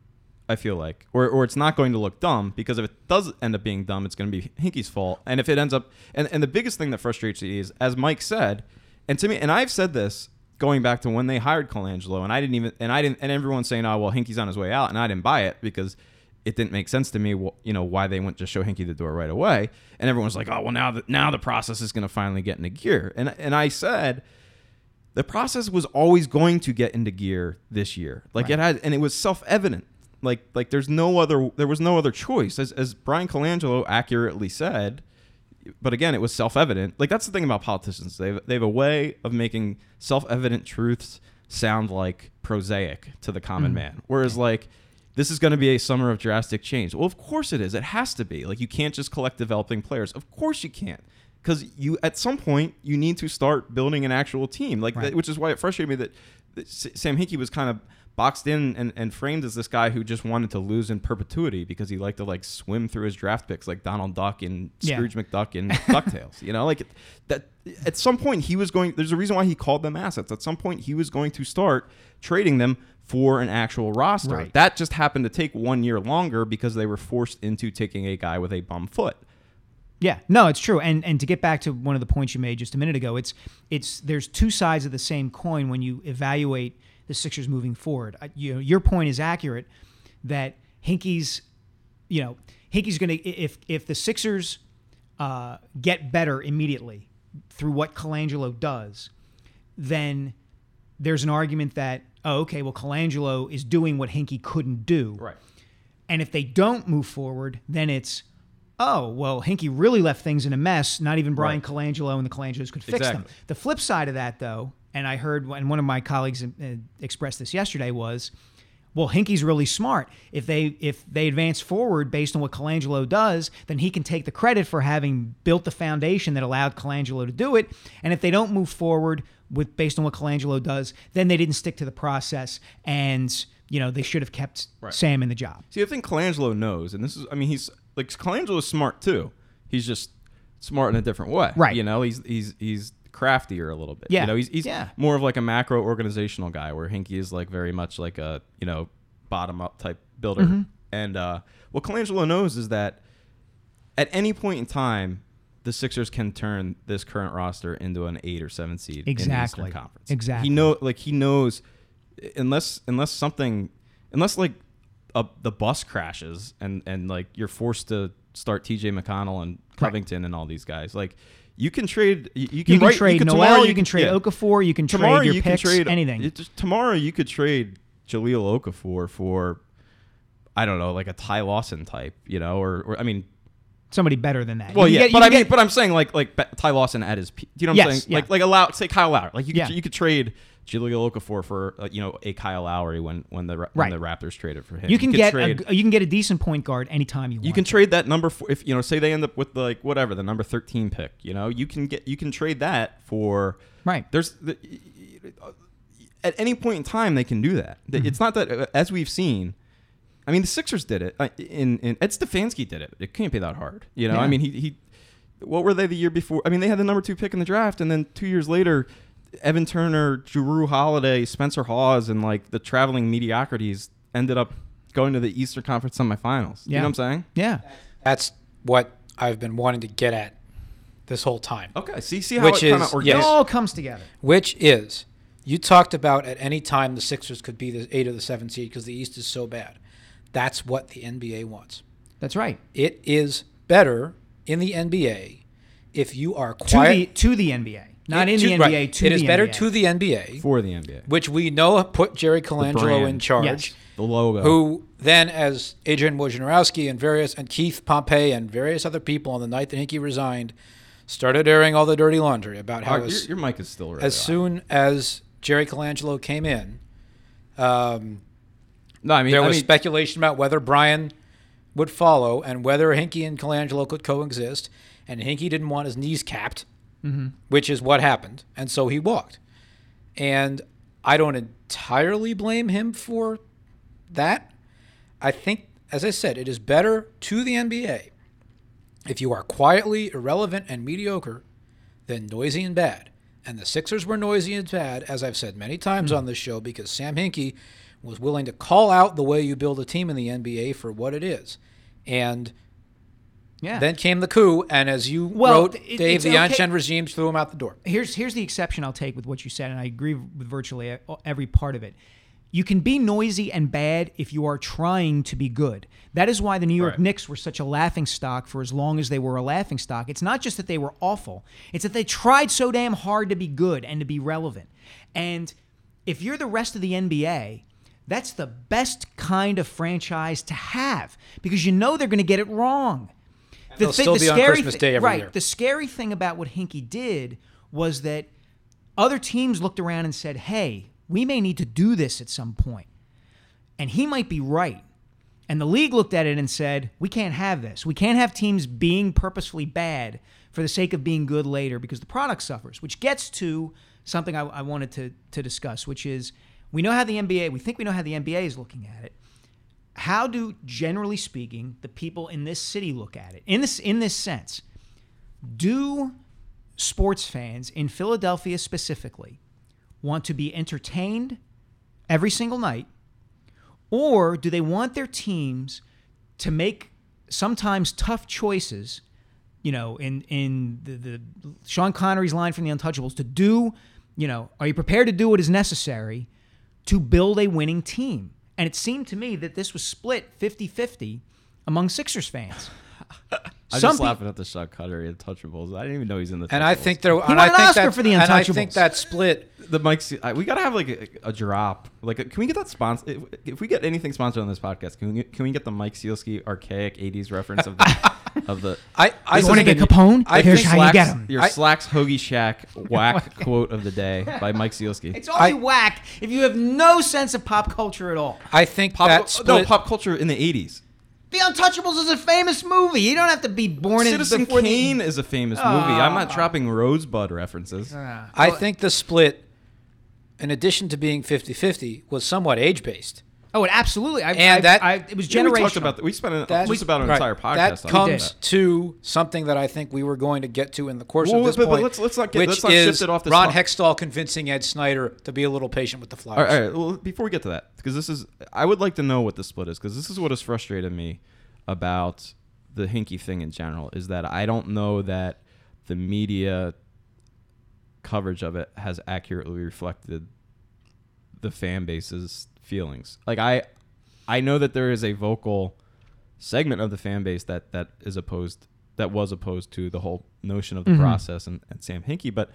I feel like, or or it's not going to look dumb, because if it does end up being dumb, it's going to be Hinkie's fault. And if it ends up, and, and the biggest thing that frustrates me is, as Mike said, and to me, and I've said this going back to when they hired Colangelo, and I didn't even, and I didn't, and everyone's saying, oh, well, Hinkie's on his way out, and I didn't buy it because it didn't make sense to me, well, you know, why they wouldn't just show Hinkie the door right away. And everyone's like, oh, well, now the, now the process is going to finally get into gear. And and I said, the process was always going to get into gear this year. Like right. it had, and it was self-evident. Like, like, there's no other. There was no other choice, as as Brian Colangelo accurately said. But again, it was self-evident. Like, that's the thing about politicians. They they have a way of making self-evident truths sound like prosaic to the common mm. man. Whereas, like, this is going to be a summer of drastic change. Well, of course it is. It has to be. Like, you can't just collect developing players. Of course you can't, because you at some point you need to start building an actual team. Like, right. that, which is why it frustrated me that, that Sam Hinkie was kind of boxed in and, and framed as this guy who just wanted to lose in perpetuity because he liked to like swim through his draft picks like Donald Duck and Scrooge yeah. McDuck and DuckTales. You know, like that at some point he was going, there's a reason why he called them assets. At some point he was going to start trading them for an actual roster. Right. That just happened to take one year longer because they were forced into taking a guy with a bum foot. Yeah, no, it's true. And and to get back to one of the points you made just a minute ago, it's it's there's two sides of the same coin when you evaluate the Sixers moving forward. Uh, you know, your point is accurate that Hinkie's, you know, Hinkie's going to, if if the Sixers uh, get better immediately through what Colangelo does, then there's an argument that, oh, okay, well, Colangelo is doing what Hinkie couldn't do. Right. And if they don't move forward, then it's, oh, well, Hinkie really left things in a mess. Not even Brian right. Colangelo and the Colangelos could fix exactly. them. The flip side of that, though, and I heard, and one of my colleagues expressed this yesterday, was, well, Hinkie's really smart. If they if they advance forward based on what Colangelo does, then he can take the credit for having built the foundation that allowed Colangelo to do it. And if they don't move forward with based on what Colangelo does, then they didn't stick to the process, and you know they should have kept right. Sam in the job. See, I think Colangelo knows, and this is, I mean, he's like Colangelo's smart too. He's just smart in a different way, right? You know, he's he's he's. craftier a little bit. Yeah. You know, he's, he's yeah. more of like a macro organizational guy, where Hinkie is like very much like a, you know, bottom up type builder. Mm-hmm. And uh, what Colangelo knows is that at any point in time, the Sixers can turn this current roster into an eight or seven seed exactly. in the Eastern Conference. Exactly. He know like he knows unless unless something unless like a, the bus crashes and and like you're forced to start T J McConnell and Covington right. and all these guys, like You can trade. You can, you can write, trade you can, Noel. Tomorrow, you, you can trade yeah. Okafor. You can tomorrow trade your you picks. Can trade, anything. It just, tomorrow you could trade Jahlil Okafor for, I don't know, like a Ty Lawson type, you know, or, or I mean, somebody better than that. Well, you yeah, get, but I get, mean, but I'm saying like like Ty Lawson at his, do you know what yes, I'm saying? Yeah. Like like allow say Kyle Lowry. Like you could, yeah. you could trade Jahlil Okafor for uh, you know a Kyle Lowry when when the when right. the Raptors traded for him. You can you get trade, a, you can get a decent point guard anytime you want. You can trade that number four, if you know say they end up with like whatever the number thirteen pick. You know you can get you can trade that for right. There's the, at any point in time they can do that. Mm-hmm. It's not that as we've seen. I mean the Sixers did it. In, in Ed Stefanski did it. It can't be that hard. You know yeah. I mean he he. What were they the year before? I mean they had the number two pick in the draft, and then two years later. Evan Turner, Jrue Holiday, Spencer Hawes, and like the traveling mediocrities ended up going to the Eastern Conference semifinals. Yeah. You know what I'm saying? Yeah. That's what I've been wanting to get at this whole time. Okay. See, see how Which it, is, yes. it all comes together. Which is, you talked about at any time the Sixers could be the eight or the seven seed because the East is so bad. That's what the N B A wants. That's right. It is better in the N B A if you are quiet. To the, to the N B A. Not in to, the N B A, right. to it the It is better N B A. To the N B A. For the N B A. Which we know put Jerry Colangelo in charge. Yes. The logo. Who then, as Adrian Wojnarowski and various and Keith Pompey and various other people on the night that Hinkie resigned, started airing all the dirty laundry about how... Uh, as, your, your mic is still right As on. Soon as Jerry Colangelo came in, um, no, I mean, there I was mean, speculation about whether Brian would follow and whether Hinkie and Colangelo could coexist. And Hinkie didn't want his knees capped. Mm-hmm. Which is what happened, and so he walked. And I don't entirely blame him for that. I think, as I said, it is better to the N B A if you are quietly irrelevant and mediocre than noisy and bad. And the Sixers were noisy and bad, as I've said many times mm-hmm. on this show, because Sam Hinkie was willing to call out the way you build a team in the N B A for what it is. And... Yeah. Then came the coup, and as you well, wrote, it, Dave, the okay. Anshin regime threw him out the door. Here's here's the exception I'll take with what you said, and I agree with virtually every part of it. You can be noisy and bad if you are trying to be good. That is why the New York right. Knicks were such a laughingstock for as long as they were a laughingstock. It's not just that they were awful. It's that they tried so damn hard to be good and to be relevant. And if you're the rest of the N B A... that's the best kind of franchise to have, because you know they're going to get it wrong. The, thing, still the, be scary on Christmas Day every right, year. The scary thing about what Hinkie did was that other teams looked around and said, hey, we may need to do this at some point. And he might be right. And the league looked at it and said, we can't have this. We can't have teams being purposefully bad for the sake of being good later, because the product suffers, which gets to something I, I wanted to, to discuss, which is we know how the N B A, we think we know how the N B A is looking at it. How do, generally speaking, the people in this city look at it? In this in this sense, do sports fans in Philadelphia specifically want to be entertained every single night, or do they want their teams to make sometimes tough choices, you know, in, in the, the Sean Connery's line from The Untouchables, to do, you know, are you prepared to do what is necessary to build a winning team? And it seemed to me that this was split fifty-fifty among Sixers fans. I'm just pe- laughing at the shot cutter in Untouchables. I didn't even know he's in the Untouchables. And I think there, and I think that, for the Untouchables. And I think that split. The Mike's, we got to have like a, a drop. Like, a, can we get that sponsor? If, if we get anything sponsored on this podcast, can we, can we get the Mike Sealski archaic eighties reference of the of the. I, I want to get Capone. I Here's Slacks, how you get him. Your I, Slacks Hoagie Shack whack quote of the day by Mike Zielski. It's already I, whack if you have no sense of pop culture at all. I think pop that split, no pop culture in the eighties. The Untouchables is a famous movie. You don't have to be born Citizen in before Kane the... is a famous oh. movie. I'm not dropping Rosebud references. Uh, I well, think the split, in addition to being fifty-fifty, was somewhat age-based. Oh, it absolutely. I, and I, that I, it was generational. We talked about that. We spent an, that, just about an right, entire podcast. That comes that. to something that I think we were going to get to in the course well, of this but, point. But let's, let's not get let's not shift it off this. Ron spot. Hextall convincing Ed Snyder to be a little patient with the Flyers. All right. All right well, before we get to that, because this is, I would like to know what the split is, because this is what has frustrated me about the Hinkie thing in general, is that I don't know that the media coverage of it has accurately reflected the fan base's feelings. Like I, I know that there is a vocal segment of the fan base that, that is opposed, that was opposed to the whole notion of the mm-hmm. process and, and Sam Hinkie. But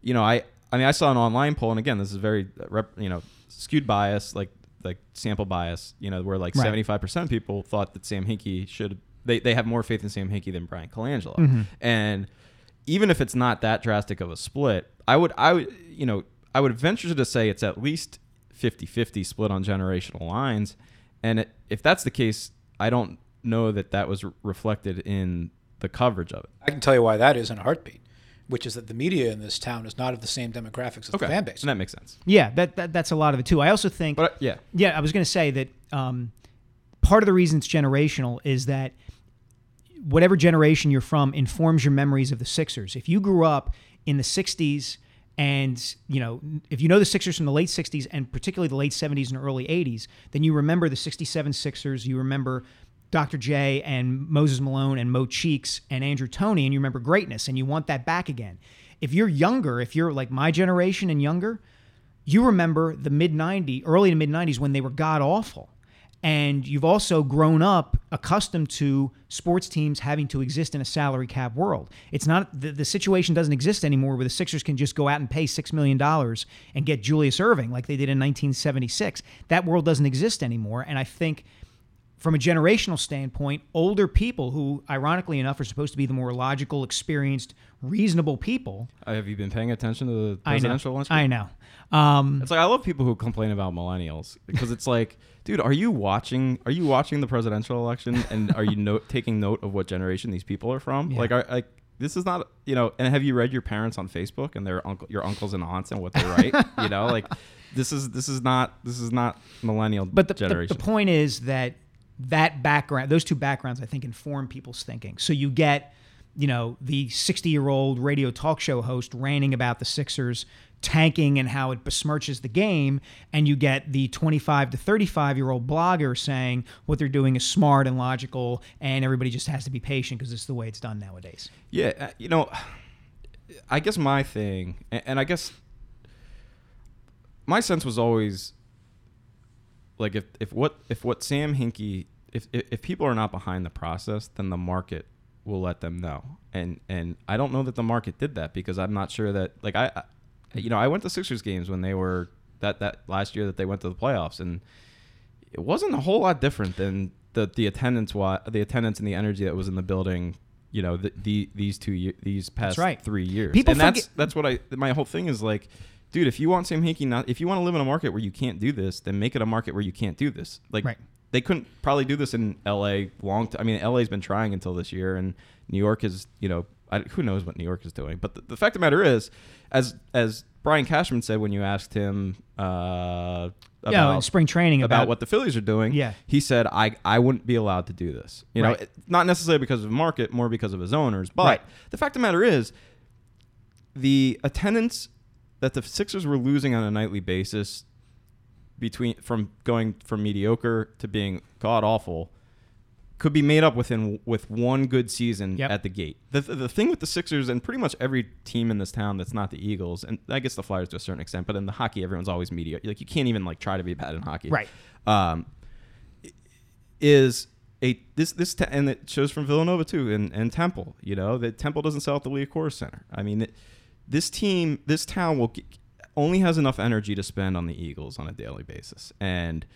you know, I, I mean, I saw an online poll, and again, this is very, rep, you know, skewed bias, like like sample bias. You know, where like seventy-five percent of people thought that Sam Hinkie should, they they have more faith in Sam Hinkie than Brian Colangelo. Mm-hmm. And even if it's not that drastic of a split, I would I would you know I would venture to say it's at least fifty-fifty split on generational lines. And it, if that's the case, I don't know that that was re- reflected in the coverage of it. I can tell you why that is in a heartbeat, which is that the media in this town is not of the same demographics as okay. the fan base. And that makes sense. Yeah, that, that that's a lot of it too. I also think... But, uh, yeah. Yeah, I was going to say that um, part of the reason it's generational is that whatever generation you're from informs your memories of the Sixers. If you grew up in the sixties... And, you know, if you know the Sixers from the late sixties and particularly the late seventies and early eighties, then you remember the sixty-seven Sixers, you remember Doctor J and Moses Malone and Mo Cheeks and Andrew Toney, and you remember greatness, and you want that back again. If you're younger, if you're like my generation and younger, you remember the mid-nineties, early to mid-nineties when they were god-awful. And you've also grown up accustomed to sports teams having to exist in a salary cap world. It's not the, the situation doesn't exist anymore where the Sixers can just go out and pay six million dollars and get Julius Erving like they did in nineteen seventy-six. That world doesn't exist anymore. And I think from a generational standpoint, older people who, ironically enough, are supposed to be the more logical, experienced, reasonable people. Have you been paying attention to the presidential election? I know. Um, it's like I love people who complain about millennials because it's like, dude, are you watching? Are you watching the presidential election? And are you no- taking note of what generation these people are from? Yeah. Like, are, like this is not, you know. And have you read your parents on Facebook and their uncle, your uncles and aunts, and what they write? You know, like this is this is not this is not millennial. But the, generation. The, the point is that that background, those two backgrounds, I think, inform people's thinking. So you get, you know, the sixty-year-old radio talk show host ranting about the Sixers tanking and how it besmirches the game, and you get the twenty-five to thirty-five-year-old blogger saying what they're doing is smart and logical, and everybody just has to be patient because it's the way it's done nowadays. Yeah, uh, you know, I guess my thing, and, and I guess my sense was always, like, if, if what if what Sam Hinkie, if, if if people are not behind the process, then the market will let them know, and and I don't know that the market did that because I'm not sure that, like, I. I You know, I went to Sixers games when they were that, that last year that they went to the playoffs, and it wasn't a whole lot different than the the attendance wa- the attendance and the energy that was in the building. You know, the, the these two year, these past that's right. three years, People and forget- that's that's what I my whole thing is like, dude. If you want Sam Hinkie, not if you want to live in a market where you can't do this, then make it a market where you can't do this. Like right. they couldn't probably do this in L A long. T- I mean, L A's been trying until this year, and New York is you know. I, who knows what New York is doing? But the, the fact of the matter is, as as Brian Cashman said when you asked him uh, about yeah, in spring training about, about what the Phillies are doing, yeah. he said I, I wouldn't be allowed to do this. You right. know, it, not necessarily because of the market, more because of his owners. But right. the fact of the matter is, the attendance that the Sixers were losing on a nightly basis between from going from mediocre to being god awful. Could be made up within with one good season yep. at the gate. The the thing with the Sixers and pretty much every team in this town that's not the Eagles, and I guess the Flyers to a certain extent, but in the hockey, everyone's always mediocre. Like you can't even like try to be bad in hockey. Right. Um, is a this this ta- and it shows from Villanova too and, and Temple. You know that Temple doesn't sell at the Lee Kors Center. I mean, it, this team, this town will only has enough energy to spend on the Eagles on a daily basis and.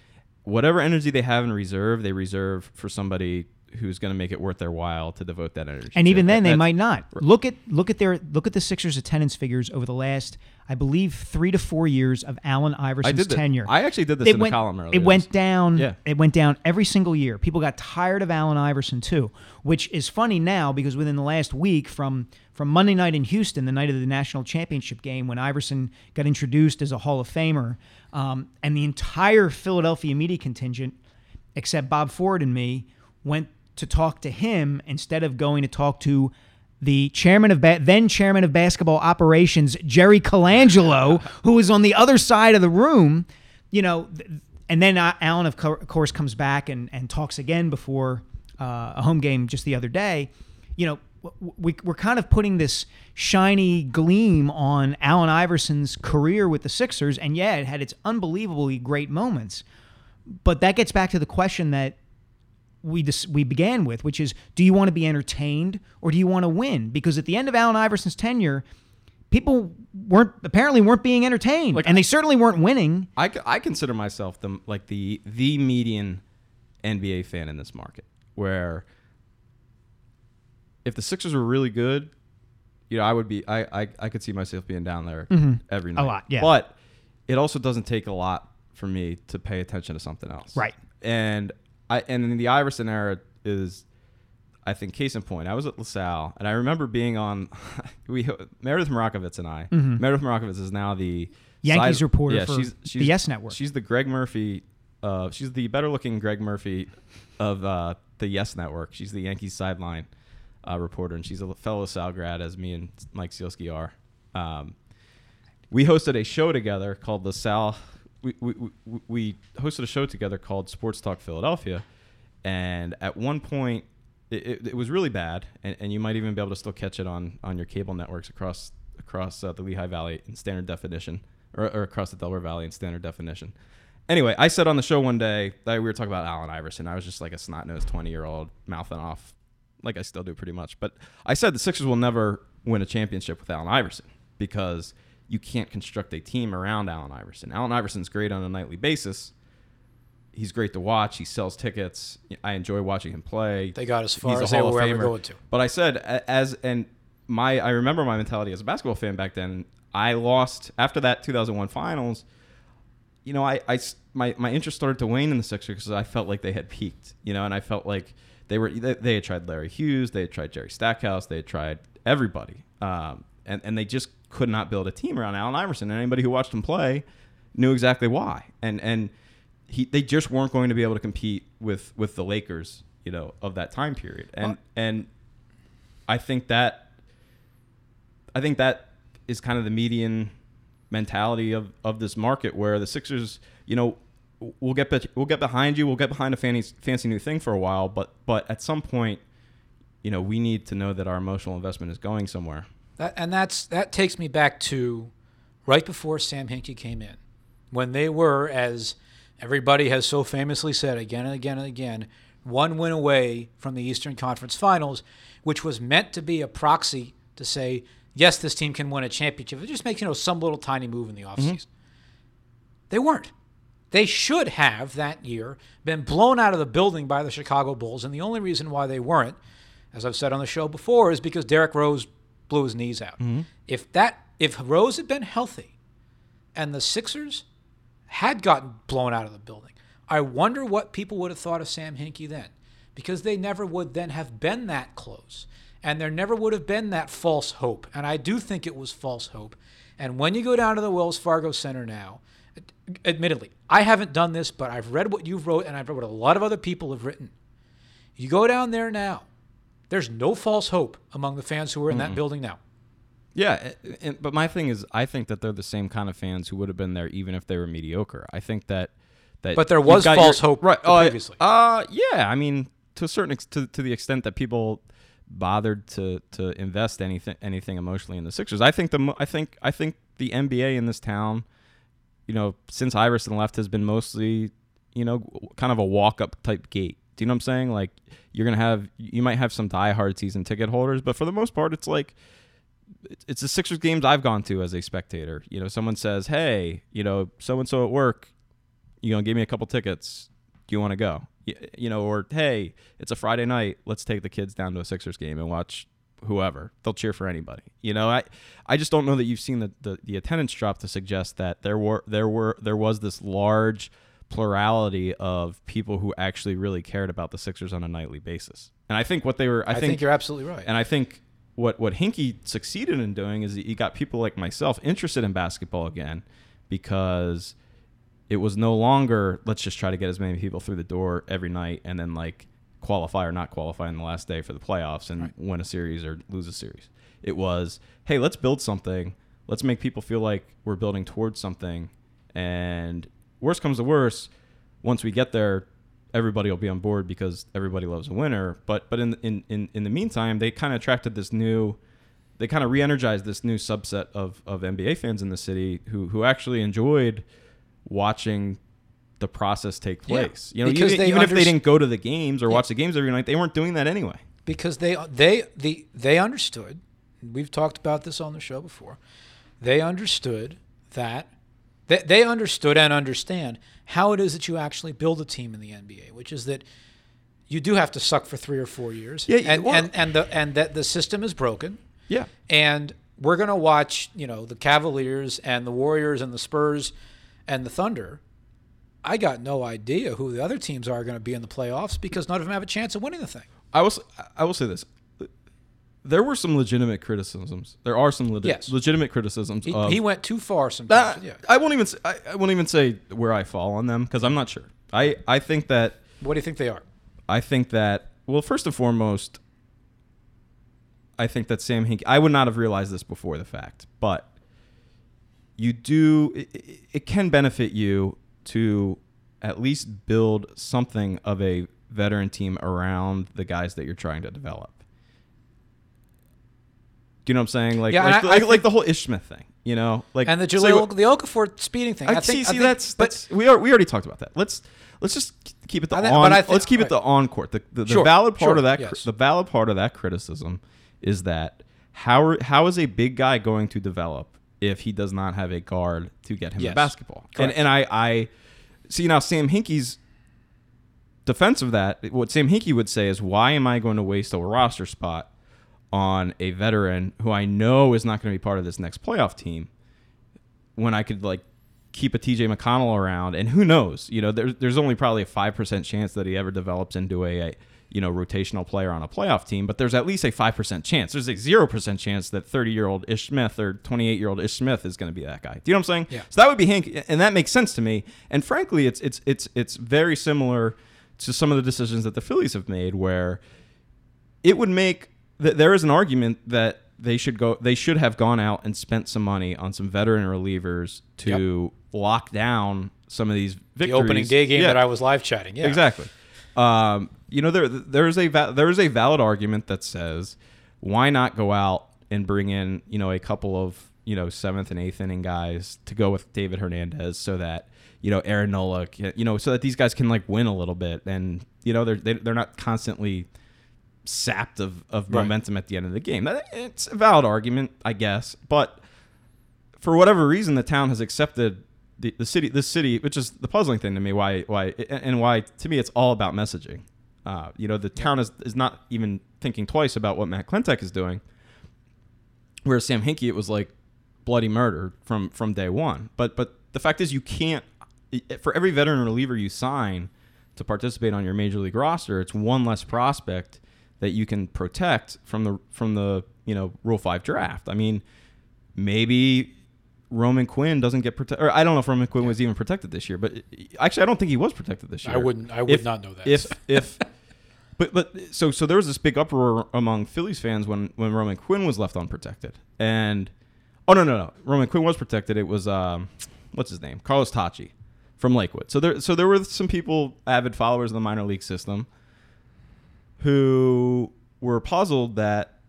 Whatever energy they have in reserve, they reserve for somebody who's going to make it worth their while to devote that energy. And even then, they might not. Look at look at their look at the Sixers' attendance figures over the last, I believe, three to four years of Allen Iverson's tenure. I actually did this in the column earlier. It went down. Yeah. It went down every single year. People got tired of Allen Iverson too, which is funny now because within the last week, from from Monday night in Houston, the night of the national championship game, when Iverson got introduced as a Hall of Famer, um, and the entire Philadelphia media contingent, except Bob Ford and me, went to talk to him instead of going to talk to the chairman of ba- then chairman of basketball operations, Jerry Colangelo, who was on the other side of the room, you know. And then uh, Allen, of, co- of course, comes back and, and talks again before uh, a home game just the other day. You know, w- we, we're kind of putting this shiny gleam on Allen Iverson's career with the Sixers, and yeah, it had its unbelievably great moments. But that gets back to the question that we dis- we began with, which is, do you want to be entertained or do you want to win? Because at the end of Allen Iverson's tenure, people weren't apparently weren't being entertained, like, and they certainly weren't winning. I, I consider myself the like the the median N B A fan in this market, where if the Sixers were really good, you know, I would be I I, I could see myself being down there mm-hmm. every night a lot, yeah. But it also doesn't take a lot for me to pay attention to something else, right? And I, and in the Iverson era is, I think, case in point. I was at LaSalle, and I remember being on we Meredith Marakovitz and I. Mm-hmm. Meredith Marakovitz is now the Yankees side, reporter yeah, for she's, she's, the Yes Network. She's the Greg Murphy. Uh, she's the better-looking Greg Murphy of uh, the Yes Network. She's the Yankees sideline uh, reporter, and she's a fellow LaSalle grad, as me and Mike Sielski are. Um, we hosted a show together called LaSalle. We, we we hosted a show together called Sports Talk Philadelphia, and at one point it, it, it was really bad, and, and you might even be able to still catch it on, on your cable networks across across uh, the Lehigh Valley in standard definition, or, or across the Delaware Valley in standard definition. Anyway, I said on the show one day that we were talking about Allen Iverson. I was just like a snot-nosed twenty-year-old mouthing off, like I still do pretty much. But I said the Sixers will never win a championship with Allen Iverson because you can't construct a team around Allen Iverson. Allen Iverson's great on a nightly basis. He's great to watch. He sells tickets. I enjoy watching him play. They got as far He's as they were ever going to. But I said, as and my I remember my mentality as a basketball fan back then. I lost after that two thousand one Finals. You know, I, I my my interest started to wane in the Sixers because I felt like they had peaked. You know, and I felt like they were they, they had tried Larry Hughes, they had tried Jerry Stackhouse, they had tried everybody, um, and and they just could not build a team around Allen Iverson, and anybody who watched him play knew exactly why. And and he they just weren't going to be able to compete with, with the Lakers, you know, of that time period. And huh. and I think that I think that is kind of the median mentality of, of this market, where the Sixers, you know, we'll get be- we'll get behind you, we'll get behind a fancy fancy new thing for a while, but but at some point, you know, we need to know that our emotional investment is going somewhere. That, and that's that takes me back to right before Sam Hinkie came in, when they were, as everybody has so famously said again and again and again, one win away from the Eastern Conference Finals, which was meant to be a proxy to say, yes, this team can win a championship. It just makes, you know, some little tiny move in the offseason. Mm-hmm. They weren't. They should have, that year, been blown out of the building by the Chicago Bulls, and the only reason why they weren't, as I've said on the show before, is because Derrick Rose blew his knees out. Mm-hmm. If that, if Rose had been healthy and the Sixers had gotten blown out of the building, I wonder what people would have thought of Sam Hinkie then, because they never would then have been that close, and there never would have been that false hope. And I do think it was false hope. And when you go down to the Wells Fargo Center now, admittedly, I haven't done this, but I've read what you've wrote, and I've read what a lot of other people have written. You go down there now, there's no false hope among the fans who are in mm-hmm. that building now. Yeah, and, but my thing is, I think that they're the same kind of fans who would have been there even if they were mediocre. I think that... that but there was false your, hope right, oh, previously. Uh, yeah, I mean, to a certain ex- to, to the extent that people bothered to to invest anything anything emotionally in the Sixers. I think the I think I think the N B A in this town, you know, since Iverson left, has been mostly, you know, kind of a walk-up type gate. Do you know what I'm saying? Like, you're going to have, you might have some diehard season ticket holders, but for the most part, it's like, it's the Sixers games I've gone to as a spectator. You know, someone says, hey, you know, so-and-so at work, you know, give me a couple tickets. do you want to go? You, you know, or, hey, it's a Friday night. Let's take the kids down to a Sixers game and watch whoever. They'll cheer for anybody. You know, I, I just don't know that you've seen the, the, the attendance drop to suggest that there were there were there was this large plurality of people who actually really cared about the Sixers on a nightly basis. And I think what they were I, I think, think you're absolutely right. And I think what what Hinkie succeeded in doing is he got people like myself interested in basketball again, because it was no longer let's just try to get as many people through the door every night and then like qualify or not qualify on the last day for the playoffs and right. win a series or lose a series. It was, hey, let's build something. Let's make people feel like we're building towards something. And worst comes to worst, once we get there, everybody will be on board because everybody loves a winner. But but in in in, in the meantime, they kind of attracted this new, they kind of re-energized this new subset of, of N B A fans in the city who who actually enjoyed watching the process take place. Yeah, you know, even, even under- if they didn't go to the games or yeah. watch the games every night, they weren't doing that anyway. Because they they the they understood. We've talked about this on the show before. They understood that. They understood and understand how it is that you actually build a team in the N B A, which is that you do have to suck for three or four years, yeah, and, and and the and that the system is broken. Yeah, and we're gonna watch, you know, the Cavaliers and the Warriors and the Spurs and the Thunder. I got no idea who the other teams are going to be in the playoffs because none of them have a chance of winning the thing. I will I will say this. There were some legitimate criticisms. There are some legit, yes. legitimate criticisms. He, of, he went too far sometimes. That, yeah. I won't even say, I, I won't even say where I fall on them because I'm not sure. I, I think that. What do you think they are? I think that, well, first and foremost, I think that Sam Hinkie. I would not have realized this before the fact, but you do. It, it can benefit you to at least build something of a veteran team around the guys that you're trying to develop. Do you know what I'm saying? Like, yeah, like, I, like, I like the whole Ish Smith thing, you know, like and the Jaleel, so, the Okafor speeding thing. I, I think, see, see I think, that's, but, that's we are we already talked about that. Let's let's just keep it the think, on. Think, let's keep right. it the on court. The, the, the sure, valid part sure, of that. Yes. The valid part of that criticism is that how how is a big guy going to develop if he does not have a guard to get him yes. the basketball? Correct. And and I I see now Sam Hinkie's defense of that. What Sam Hinkie would say is, why am I going to waste a roster spot on a veteran who I know is not going to be part of this next playoff team when I could like keep a T J McConnell around? And who knows, you know, there's, there's only probably a five percent chance that he ever develops into a, a, you know, rotational player on a playoff team, but there's at least a five percent chance. There's a zero percent chance that thirty year old Ish Smith or twenty-eight year old Ish Smith is going to be that guy. Do you know what I'm saying? Yeah. So that would be Hinkie, and that makes sense to me. And frankly, it's, it's, it's, it's very similar to some of the decisions that the Phillies have made where it would make, there is an argument that they should go. They should have gone out and spent some money on some veteran relievers to yep. lock down some of these victories. The opening day game yeah. that I was live chatting. Yeah, exactly. Um, you know, there there is a there is a valid argument that says, why not go out and bring in, you know, a couple of, you know, seventh and eighth inning guys to go with David Hernandez so that, you know, Aaron Nola, you know, so that these guys can like win a little bit, and you know they're they, they're not constantly sapped of, of right. momentum at the end of the game. It's a valid argument, I guess, but for whatever reason, the town has accepted the, the city, this city, which is the puzzling thing to me, why, why, and why to me, it's all about messaging. Uh, you know, the town is, is not even thinking twice about what Matt Klentak is doing. Whereas Sam Hinkie, it was like bloody murder from, from day one. But, but the fact is you can't, for every veteran reliever you sign to participate on your major league roster, it's one less prospect that you can protect from the from the you know Rule five draft. I mean, maybe Roman Quinn doesn't get protected, or I don't know if Roman Quinn yeah. was even protected this year. But actually, I don't think he was protected this year. I wouldn't. I would if, not know that. If if, but but so so there was this big uproar among Phillies fans when when Roman Quinn was left unprotected. And oh no no no, Roman Quinn was protected. It was um, what's his name, Carlos Tachi from Lakewood. So there so there were some people, avid followers of the minor league system, who were puzzled that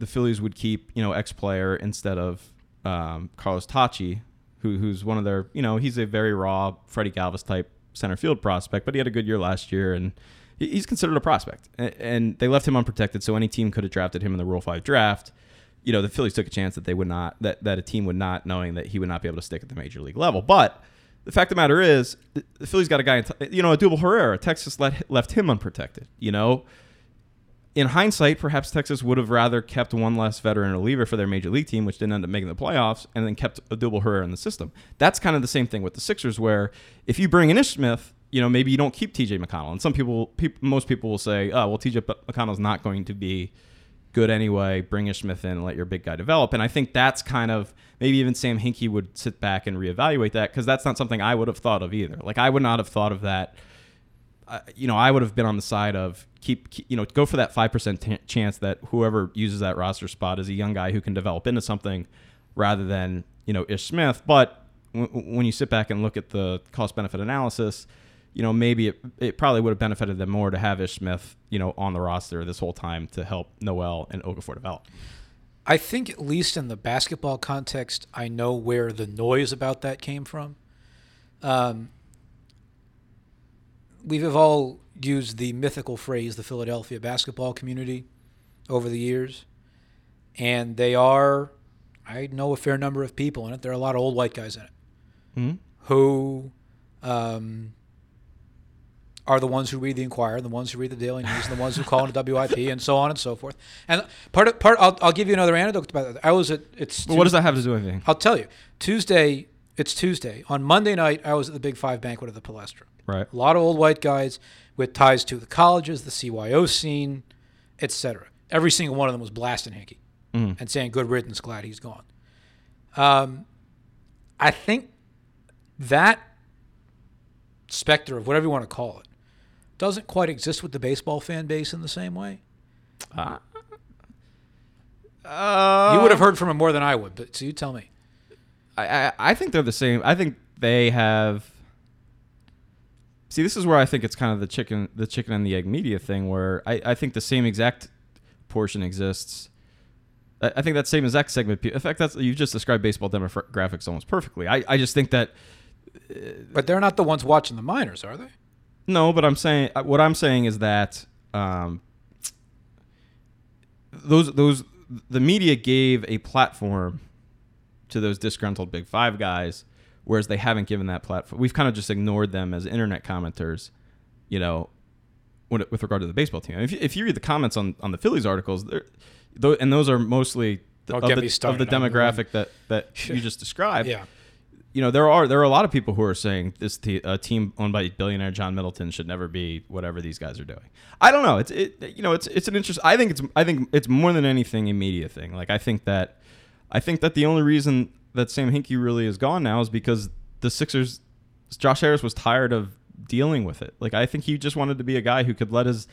the Phillies would keep, you know, X player instead of um, Carlos Tachi, who who's one of their, you know, he's a very raw Freddie Galvis type center field prospect, but he had a good year last year and he's considered a prospect. And, and they left him unprotected, so any team could have drafted him in the Rule five draft. You know, the Phillies took a chance that they would not, that, that a team would not, knowing that he would not be able to stick at the major league level. But the fact of the matter is, the Phillies got a guy, in, you know, Odubel Herrera. Texas let, left him unprotected, you know. In hindsight, perhaps Texas would have rather kept one less veteran reliever for their major league team, which didn't end up making the playoffs, and then kept Odubel Herrera in the system. That's kind of the same thing with the Sixers, where if you bring in Ish Smith, you know, maybe you don't keep T J McConnell. And some people, pe- most people will say, oh, well, T J McConnell's not going to be good anyway. Bring Ish Smith in and let your big guy develop. And I think that's kind of, maybe even Sam Hinkie would sit back and reevaluate that, because that's not something I would have thought of either. Like, I would not have thought of that. Uh, you know, I would have been on the side of keep, keep you know, go for that five percent t- chance that whoever uses that roster spot is a young guy who can develop into something, rather than, you know, Ish Smith. But w- when you sit back and look at the cost benefit analysis, you know, maybe it, it probably would have benefited them more to have Ish Smith, you know, on the roster this whole time to help Noel and Okafor develop. I think, at least in the basketball context, I know where the noise about that came from. Um, we've all used the mythical phrase, the Philadelphia basketball community, over the years. And they are, I know a fair number of people in it. There are a lot of old white guys in it mm-hmm. who... Um, are the ones who read the Inquirer, the ones who read the Daily News, and the ones who call into W I P, and so on and so forth. And part of part, I'll, I'll give you another anecdote about that. I was at it's. Well, what does that have to do with anything? I'll tell you. Tuesday, it's Tuesday. On Monday night, I was at the Big Five banquet at the Palestra. Right. A lot of old white guys with ties to the colleges, the C Y O scene, et cetera. Every single one of them was blasting Hinkie mm. and saying, "Good riddance, glad he's gone." Um, I think that specter of whatever you want to call it doesn't quite exist with the baseball fan base in the same way. Uh, uh, you would have heard from him more than I would, but so you tell me. I, I, I think they're the same. I think they have. See, this is where I think it's kind of the chicken, the chicken and the egg media thing, where I, I think the same exact portion exists. I, I think that same exact segment. In fact, that's you just described baseball demographics almost perfectly. I, I just think that. Uh, but they're not the ones watching the minors, are they? No, but I'm saying what I'm saying is that um, those those the media gave a platform to those disgruntled Big Five guys, whereas they haven't given that platform. We've kind of just ignored them as internet commenters, you know, when, with regard to the baseball team. If you, if you read the comments on, on the Phillies articles, though, and those are mostly the, of, the, of the demographic that, that you just described. Yeah. You know, there are there are a lot of people who are saying this t- a team owned by billionaire John Middleton should never be whatever these guys are doing. I don't know. It's it you know it's it's an interest. I think it's I think it's more than anything a media thing. Like I think that I think that the only reason that Sam Hinkie really is gone now is because the Sixers, Josh Harris was tired of dealing with it. Like I think he just wanted to be a guy who could let his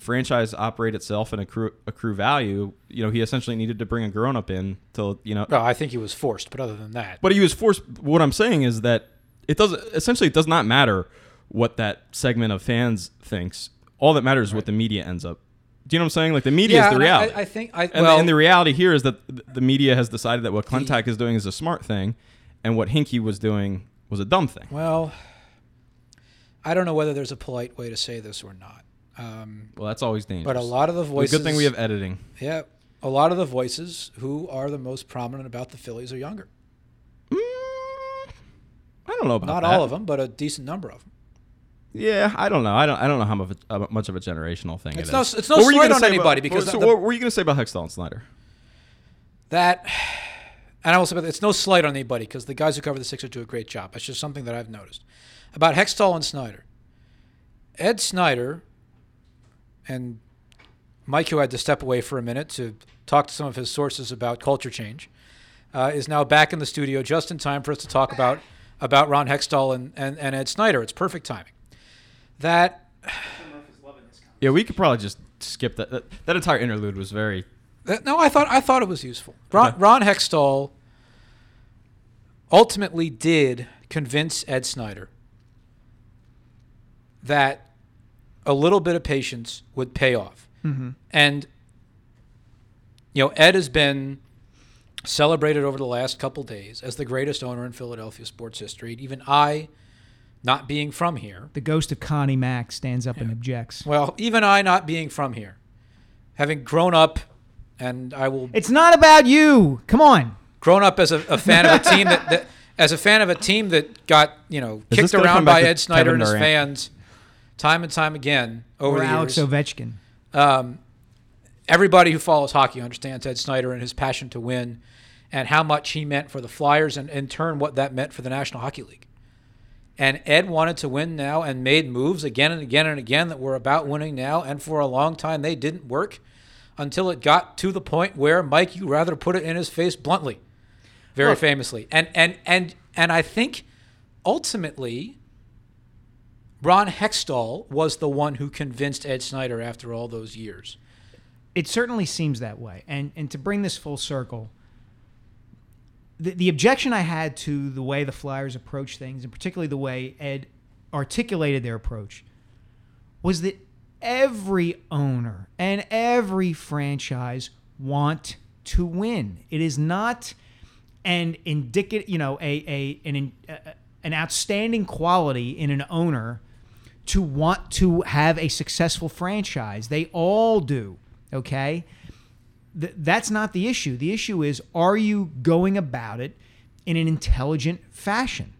franchise operate itself and accrue accrue value. You know, he essentially needed to bring a grown up in till, you know. No, I think he was forced, but other than that. But he was forced. What I'm saying is that it doesn't essentially it does not matter what that segment of fans thinks. All that matters right. is what the media ends up. Do you know what I'm saying? Like the media yeah, is the reality. I, I think I and, well, the, and the reality here is that the media has decided that what Klentak he, is doing is a smart thing and what Hinkie was doing was a dumb thing. Well, I don't know whether there's a polite way to say this or not. Um, well, that's always dangerous. But a lot of the voices... Good thing we have editing. Yeah. A lot of the voices who are the most prominent about the Phillies are younger. Mm, I don't know about Not that. Not all of them, but a decent number of them. Yeah, I don't know. I don't I don't know how much, how much of a generational thing it's it no, is. It's no slight on anybody. About, because so the, what were you going to say about Hextall and Snyder? That... And I will say that it's no slight on anybody because the guys who cover the Sixers do a great job. It's just something that I've noticed. About Hextall and Snyder. Ed Snyder... And Mike, who had to step away for a minute to talk to some of his sources about culture change, uh, is now back in the studio just in time for us to talk about about Ron Hextall and, and, and Ed Snyder. It's perfect timing. That. Yeah, we could probably just skip that. That, that entire interlude was very. That, no, I thought I thought it was useful. Ron, okay. Ron Hextall ultimately did convince Ed Snyder that a little bit of patience would pay off. Mm-hmm. And, you know, Ed has been celebrated over the last couple days as the greatest owner in Philadelphia sports history. And even I, not being from here. The ghost of Connie Mack stands up yeah. and objects. Well, even I, not being from here, having grown up, and I will. It's not about you. Come on. Grown up as a, a fan of a team that, that as a fan of a team that got, you know, Is kicked around by Ed Snyder and his fans time and time again over or the Alex years. Alex Ovechkin. Um, everybody who follows hockey understands Ed Snyder and his passion to win and how much he meant for the Flyers and, in turn, what that meant for the National Hockey League. And Ed wanted to win now and made moves again and again and again that were about winning now, and for a long time they didn't work until it got to the point where, Mike, you rather put it in his face bluntly, very Look. famously. And and and and I think ultimately Ron Hextall was the one who convinced Ed Snyder after all those years. It certainly seems that way. And and to bring this full circle, The, the objection I had to the way the Flyers approached things, and particularly the way Ed articulated their approach, was that every owner and every franchise want to win. It is not an indicative, you know, a a an a, an outstanding quality in an owner to want to have a successful franchise. They all do, okay? That's not the issue. The issue is, are you going about it in an intelligent fashion?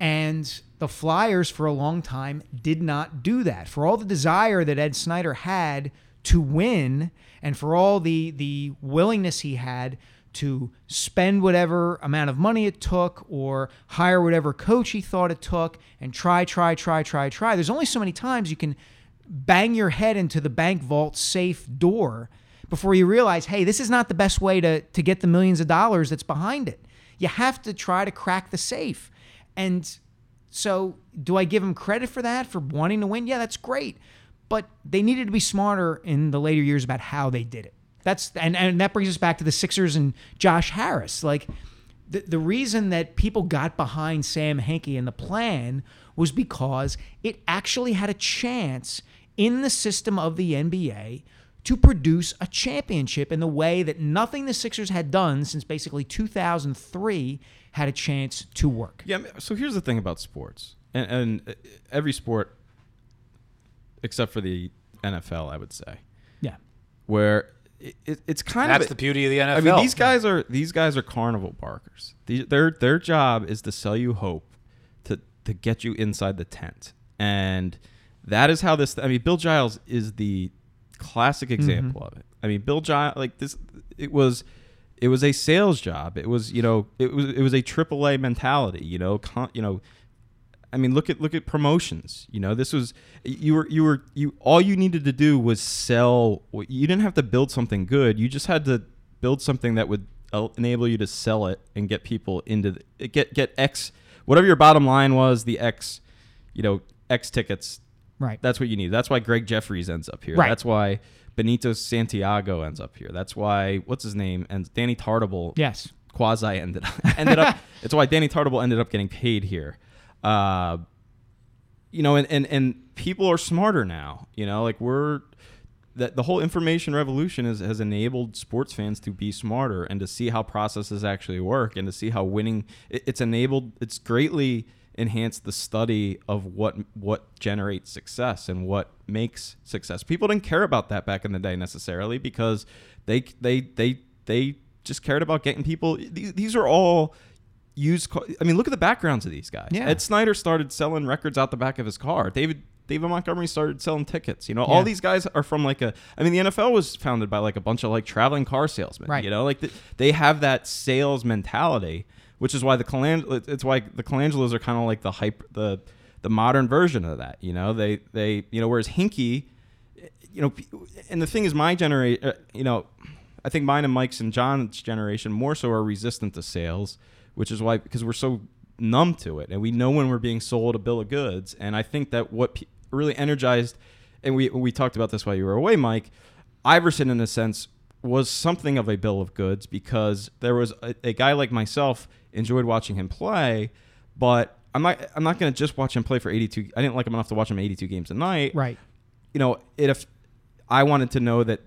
And the Flyers, for a long time, did not do that. For all the desire that Ed Snyder had to win, and for all the, the willingness he had to spend whatever amount of money it took or hire whatever coach he thought it took and try, try, try, try, try. There's only so many times you can bang your head into the bank vault safe door before you realize, hey, this is not the best way to, to get the millions of dollars that's behind it. You have to try to crack the safe. And so do I give them credit for that, for wanting to win? Yeah, that's great. But they needed to be smarter in the later years about how they did it. That's and, and that brings us back to the Sixers and Josh Harris. Like, the, the reason that people got behind Sam Hinkie and the plan was because it actually had a chance in the system of the N B A to produce a championship in the way that nothing the Sixers had done since basically two thousand three had a chance to work. Yeah, so here's the thing about sports, and, and every sport except for the N F L, I would say. Yeah. Where it, it, it's kind That's of... That's the beauty of the N F L. I mean, these guys are these guys are carnival barkers. The, their, their job is to sell you hope, to, to get you inside the tent. And that is how this... I mean, Bill Giles is the classic example mm-hmm. of it. I mean, Bill Giles, like this, it was, it was a sales job. It was, you know, it was, it was a triple A mentality, you know, con, you know, I mean, look at, look at promotions, you know, this was, you were, you were, you, all you needed to do was sell. You didn't have to build something good. You just had to build something that would enable you to sell it and get people into the, get, get X, whatever your bottom line was, the X, you know, X tickets. Right. That's what you need. That's why Greg Jeffries ends up here. Right. That's why Benito Santiago ends up here. That's why, what's his name? And Danny Tartable. Yes. Quasi ended up. Ended up it's why Danny Tartable ended up getting paid here. Uh, you know, and, and, and people are smarter now. You know, like we're, that the whole information revolution is, has enabled sports fans to be smarter and to see how processes actually work and to see how winning, it, it's enabled, it's greatly enhance the study of what what generates success and what makes success. People didn't care about that back in the day necessarily because they they they they just cared about getting people. These, these are all used. Car- I mean, look at the backgrounds of these guys. Yeah. Ed Snyder started selling records out the back of his car. David David Montgomery started selling tickets. You know, yeah. all these guys are from like a. I mean, the N F L was founded by like a bunch of like traveling car salesmen. Right. You know, like the, they have that sales mentality. Which is why the Colang- it's why the Colangelos are kind of like the hype, the the modern version of that. You know, they they you know whereas Hinkie, you know, and the thing is, my generation, uh, you know, I think mine and Mike's and John's generation more so are resistant to sales, which is why because we're so numb to it and we know when we're being sold a bill of goods. And I think that what pe- really energized, and we we talked about this while you were away, Mike, Iverson in a sense was something of a bill of goods because there was a, a guy like myself. Enjoyed watching him play, but I'm not. I'm not going to just watch him play for eighty-two. I didn't like him enough to watch him eighty-two games a night. Right. You know, it, if I wanted to know that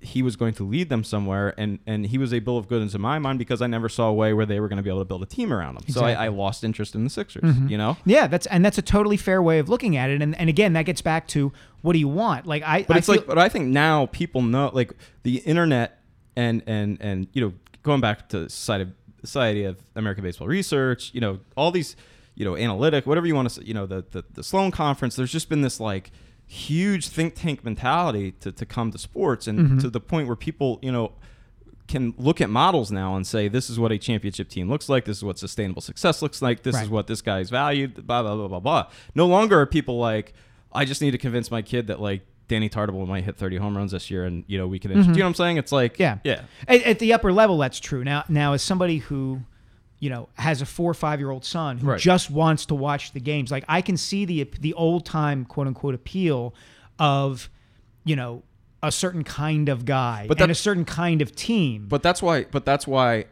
he was going to lead them somewhere, and and he was a bill of goods in my mind because I never saw a way where they were going to be able to build a team around him. Exactly. So I, I lost interest in the Sixers. Mm-hmm. You know. Yeah, that's and that's a totally fair way of looking at it. And and again, that gets back to what do you want? Like I. But I it's feel- like, but I think now people know, like the internet and and and you know, going back to the side of Society of American Baseball Research, you know, all these, you know, analytic, whatever you want to say, you know, the, the, the Sloan Conference, there's just been this like huge think tank mentality to, to come to sports, and mm-hmm. to the point where people, you know, can look at models now and say, this is what a championship team looks like. This is what sustainable success looks like. This right. is what this guy's valued, blah, blah, blah, blah, blah. No longer are people like, I just need to convince my kid that like Danny Tartable might hit thirty home runs this year, and, you know, we can, mm-hmm. you know what I'm saying? It's like, yeah. yeah. At, at the upper level, that's true. Now, now as somebody who, you know, has a four or five-year-old son who right. just wants to watch the games, like I can see the, the old time quote unquote appeal of, you know, a certain kind of guy but that, and a certain kind of team. But that's why, but that's why,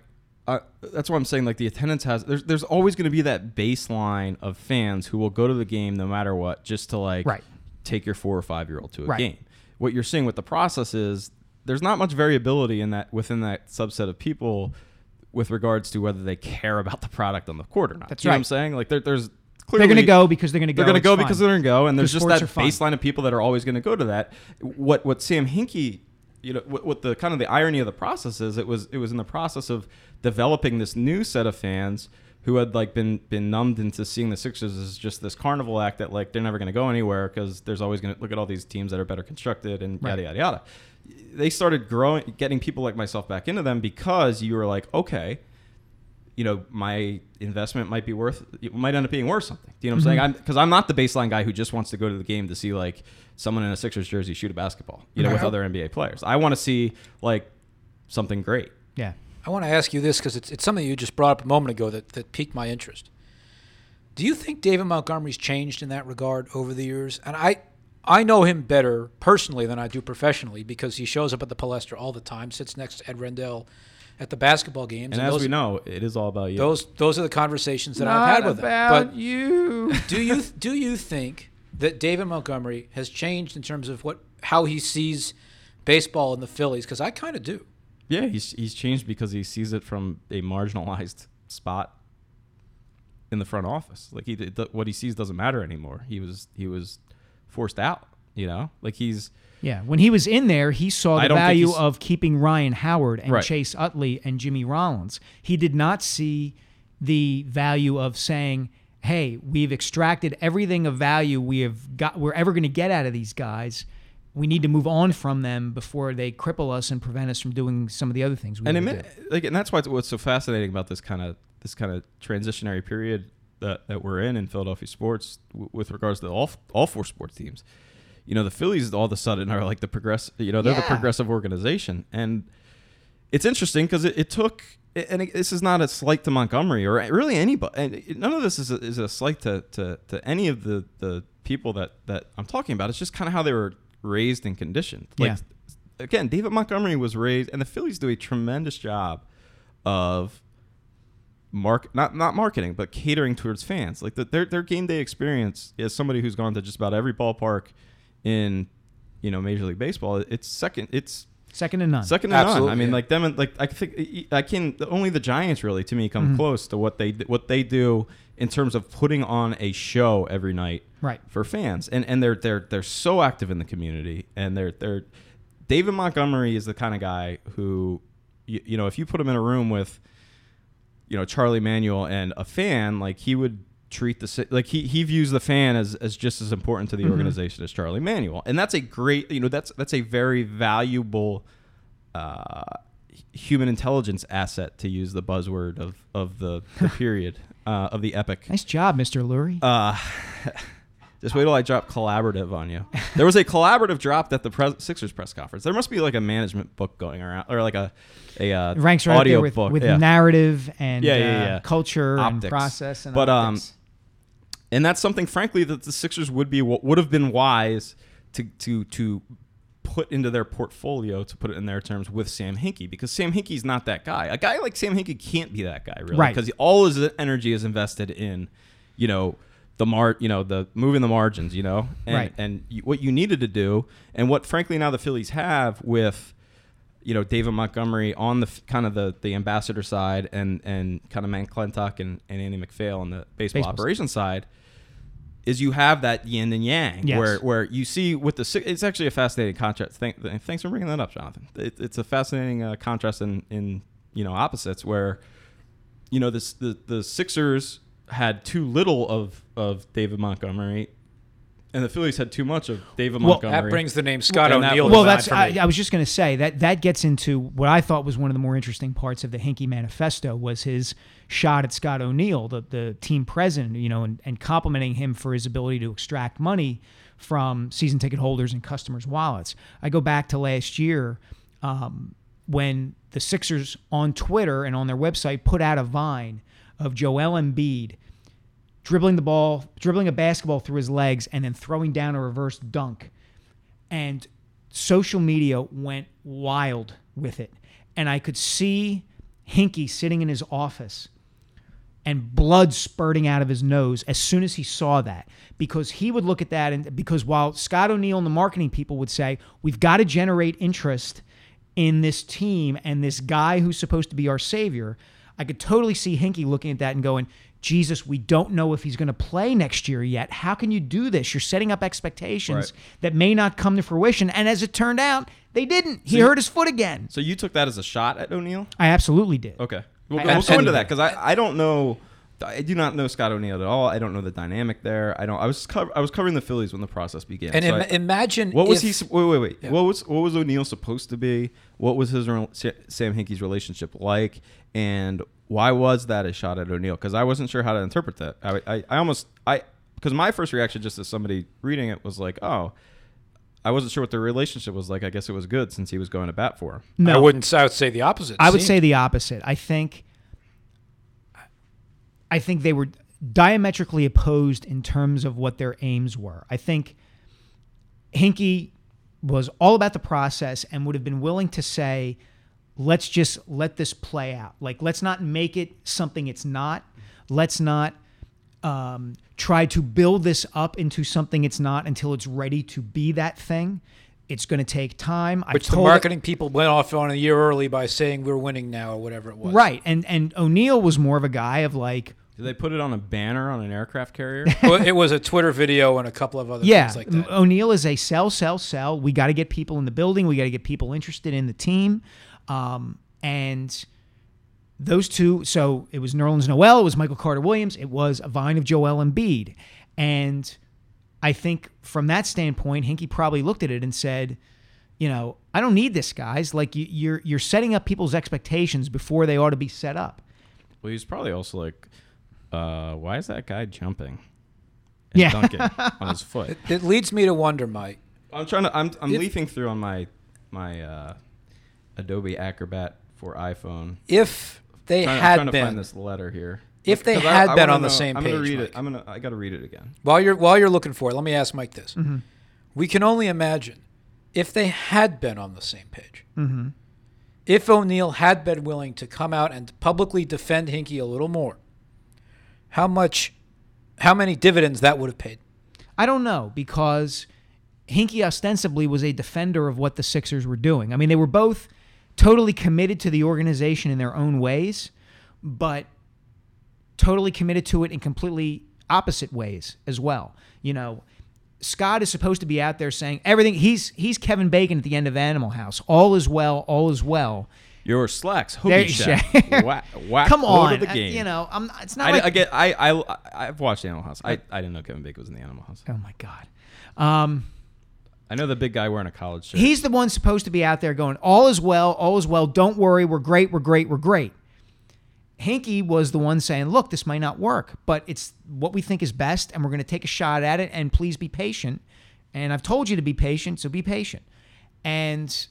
uh, that's why I'm saying like the attendance has, there's, there's always going to be that baseline of fans who will go to the game no matter what, just to like, right. take your four or five year old to a right. game. What you're seeing with the process is there's not much variability in that within that subset of people with regards to whether they care about the product on the court or not. That's you right. know what I'm saying? Like there, there's clearly they're going to go because they're going to go. They're going to go fun. because they're going to go, and there's just that baseline of people that are always going to go to that. What what Sam Hinkie, you know, what, what the kind of the irony of the process is, it was it was in the process of developing this new set of fans who had like been been numbed into seeing the Sixers as just this carnival act that like they're never going to go anywhere because there's always going to look at all these teams that are better constructed and right. yada yada yada. They started growing, getting people like myself back into them because you were like, okay, you know, my investment might be worth, it might end up being worth something. Do you know what I'm mm-hmm. saying? I'm because I'm not the baseline guy who just wants to go to the game to see like someone in a Sixers jersey shoot a basketball, you know, right. with other N B A players. I want to see like something great. Yeah. I want to ask you this because it's, it's something you just brought up a moment ago that, that piqued my interest. Do you think David Montgomery's changed in that regard over the years? And I I know him better personally than I do professionally because he shows up at the Palestra all the time, sits next to Ed Rendell at the basketball games. And, and as those, we know, it is all about you. Those those are the conversations that Not I've had with him. But you. do you do you think that David Montgomery has changed in terms of what how he sees baseball in the Phillies? Because I kind of do. Yeah, he's he's changed because he sees it from a marginalized spot in the front office. Like he, th- what he sees doesn't matter anymore. He was he was forced out. You know, like he's yeah. When he was in there, he saw the value of keeping Ryan Howard and right. Chase Utley and Jimmy Rollins. He did not see the value of saying, "Hey, we've extracted everything of value we have got. We're ever going to get out of these guys. We need to move on from them before they cripple us and prevent us from doing some of the other things we and admit, do." Like, and that's why it's, what's so fascinating about this kind of this kind of transitionary period that, that we're in in Philadelphia sports w- with regards to all all four sports teams. You know, the Phillies all of a sudden are like the progress. You know, they're yeah. the progressive organization, and it's interesting because it, it took. And it, this is not a slight to Montgomery or really anybody. And none of this is a, is a slight to, to to any of the the people that that I'm talking about. It's just kind of how they were raised and conditioned. Like, yeah. Again, David Montgomery was raised, and the Phillies do a tremendous job of mark not not marketing, but catering towards fans. Like the, their their game day experience, as somebody who's gone to just about every ballpark in, you know, Major League Baseball, it's second. It's second to none. Second to Absolutely, none. I mean, yeah. like them. And, like I think I can only the Giants really to me come mm-hmm. close to what they what they do in terms of putting on a show every night. Right. For fans. And and they're they're they're so active in the community, and they're they're David Montgomery is the kind of guy who you, you know, if you put him in a room with, you know, Charlie Manuel and a fan, like he would treat the like he he views the fan as as just as important to the mm-hmm. organization as Charlie Manuel. And that's a great, you know, that's that's a very valuable uh, human intelligence asset, to use the buzzword of of the, the period uh, of the epic. Nice job, Mister Lurie. Uh Just wait till I drop collaborative on you. There was a collaborative dropped at the pres- Sixers press conference. There must be like a management book going around, or like a, a uh, ranks right audio there with, book. With yeah. narrative and yeah, yeah, yeah. Uh, culture optics. And process. And but optics. um, and that's something, frankly, that the Sixers would be would have been wise to to to put into their portfolio, to put it in their terms, with Sam Hinkie, because Sam Hinkie's not that guy. A guy like Sam Hinkie can't be that guy, really, right? Because all his energy is invested in, you know. The mar, you know, the moving the margins, you know, and right. and you, what you needed to do, and what frankly now the Phillies have with, you know, David Montgomery on the kind of the, the ambassador side, and and kind of Matt McClintock and, and Andy McPhail on the baseball, baseball operations side, is you have that yin and yang, yes. where where you see with the it's actually a fascinating contrast. Thank, thanks for bringing that up, Jonathan. It, it's a fascinating uh, contrast in in you know opposites where. you know, this, the the Sixers had too little of, of David Montgomery, and the Phillies had too much of David well, Montgomery. That brings the name Scott O'Neill. Well, that's I, I was just going to say that that gets into what I thought was one of the more interesting parts of the Hinkie Manifesto was his shot at Scott O'Neill, the, the team president, you know, and, and complimenting him for his ability to extract money from season ticket holders and customers' wallets. I go back to last year um, when the Sixers on Twitter and on their website put out a Vine of Joel Embiid dribbling the ball, dribbling a basketball through his legs, and then throwing down a reverse dunk. And social media went wild with it. And I could see Hinkie sitting in his office and blood spurting out of his nose as soon as he saw that. Because he would look at that, and because while Scott O'Neill and the marketing people would say, we've got to generate interest in this team and this guy who's supposed to be our savior, I could totally see Hinkie looking at that and going, Jesus, we don't know if he's going to play next year yet. How can you do this? You're setting up expectations right. that may not come to fruition. And as it turned out, they didn't. He so you, hurt his foot again. So you took that as a shot at O'Neill? I absolutely did. Okay. We'll, we'll go into that because I, I don't know. I do not know Scott O'Neill at all. I don't know the dynamic there. I don't. I was co- I was covering the Phillies when the process began. And so Im- I, imagine what was if, he? Wait, wait, wait. Yeah. What was what was O'Neill supposed to be? What was his Sam Hinkie's relationship like? And why was that a shot at O'Neill? Because I wasn't sure how to interpret that. I, I, I almost, I, because my first reaction just as somebody reading it was like, oh, I wasn't sure what their relationship was like. I guess it was good since he was going to bat for him. No, I wouldn't. I would say the opposite. I would say the opposite. I think, I think they were diametrically opposed in terms of what their aims were. I think Hinkie was all about the process and would have been willing to say, let's just let this play out. Like, let's not make it something it's not. Let's not um, try to build this up into something it's not until it's ready to be that thing. It's going to take time. Which the marketing it, people went off on a year early by saying we're winning now or whatever it was. Right, and and O'Neill was more of a guy of like... Did they put it on a banner on an aircraft carrier? Well, it was a Twitter video and a couple of other yeah, things like that. O'Neill is a sell, sell, sell. We got to get people in the building. We got to get people interested in the team. Um, and those two, so it was Nerlens Noel, it was Michael Carter Williams, it was a Vine of Joel Embiid. And I think from that standpoint, Hinkie probably looked at it and said, you know, I don't need this, guys. Like you, you're, you're setting up people's expectations before they ought to be set up. Well, he's probably also like, uh, why is that guy jumping and yeah. dunking on his foot? It, it leads me to wonder, Mike. I'm trying to, I'm, I'm if, leafing through on my, my, uh, Adobe Acrobat for iPhone. If they trying, had I'm trying been, to find this letter here. If they had I, I been on know, the same I'm page, gonna read Mike. It. I'm gonna. I got to read it again. While you're while you're looking for it, let me ask Mike this. Mm-hmm. We can only imagine if they had been on the same page. Mm-hmm. If O'Neill had been willing to come out and publicly defend Hinkie a little more, how much, how many dividends that would have paid? I don't know because Hinkie ostensibly was a defender of what the Sixers were doing. I mean, they were both totally committed to the organization in their own ways, but totally committed to it in completely opposite ways as well. You know, Scott is supposed to be out there saying everything. He's he's Kevin Bacon at the end of Animal House. All is well, all is well. Your slacks, hoodie shack. whack, whack Come on, the game. I, you know, I'm. It's not. I, like, I get. I I I've watched Animal House. I I didn't know Kevin Bacon was in the Animal House. Oh my God. Um, I know the big guy wearing a college shirt. He's the one supposed to be out there going, all is well, all is well, don't worry, we're great, we're great, we're great. Hinkie was the one saying, look, this might not work, but it's what we think is best, and we're going to take a shot at it, and please be patient. And I've told you to be patient, so be patient. And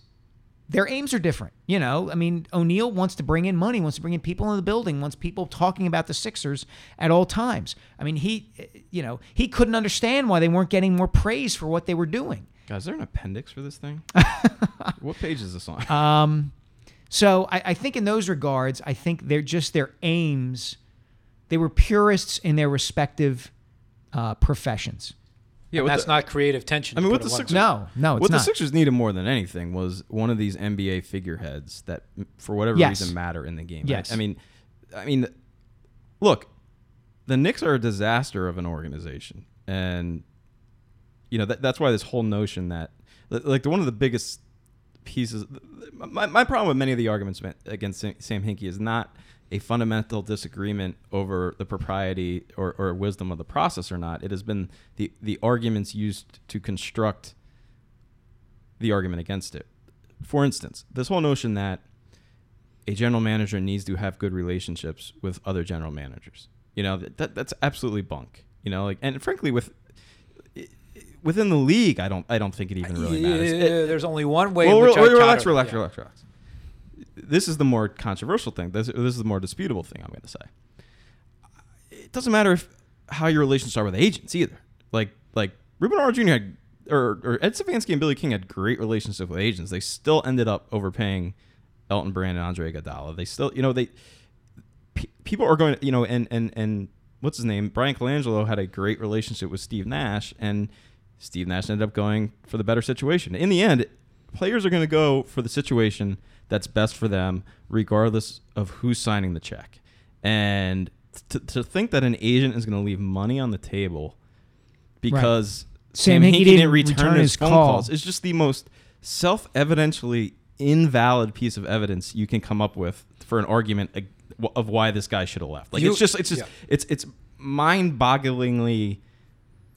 their aims are different. You know, I mean, O'Neill wants to bring in money, wants to bring in people in the building, wants people talking about the Sixers at all times. I mean, he, you know, he couldn't understand why they weren't getting more praise for what they were doing. God, is there an appendix for this thing? What page is this on? Um, so I, I think in those regards, I think they're just their aims. They were purists in their respective uh, professions. Yeah, that's the, not creative tension. I mean, what the Sixers? No, no, it's what not. The Sixers needed more than anything was one of these N B A figureheads that, for whatever yes. reason, matter in the game. Yes. I, I mean, I mean, look, the Knicks are a disaster of an organization, and. You know, that, that's why this whole notion that, like, the, one of the biggest pieces, my, my problem with many of the arguments against Sam Hinkie is not a fundamental disagreement over the propriety or, or wisdom of the process or not. It has been the, the arguments used to construct the argument against it. For instance, this whole notion that a general manager needs to have good relationships with other general managers. You know, that that's absolutely bunk. You know, like, and frankly, with within the league, I don't I don't think it even really matters. Yeah, it, there's only one way. Well, in which well, I relax, relax, yeah. relax, relax. This is the more controversial thing. This, this is the more disputable thing I'm going to say. It doesn't matter if how your relationships are with agents either. Like like Ruben R. Junior had, or, or Ed Stefanski and Billy King had great relationships with agents. They still ended up overpaying Elton Brand and Andre Iguodala. They still, you know, they pe- people are going to, you know, and and and what's his name? Brian Colangelo had a great relationship with Steve Nash, and Steve Nash ended up going for the better situation. In the end, players are going to go for the situation that's best for them, regardless of who's signing the check. And to, to think that an agent is going to leave money on the table because right. Sam, Sam Hinkie didn't, didn't return, return his, his phone call. calls is just the most self-evidently invalid piece of evidence you can come up with for an argument of why this guy should have left. Like you, it's just, it's just, yeah. it's it's mind-bogglingly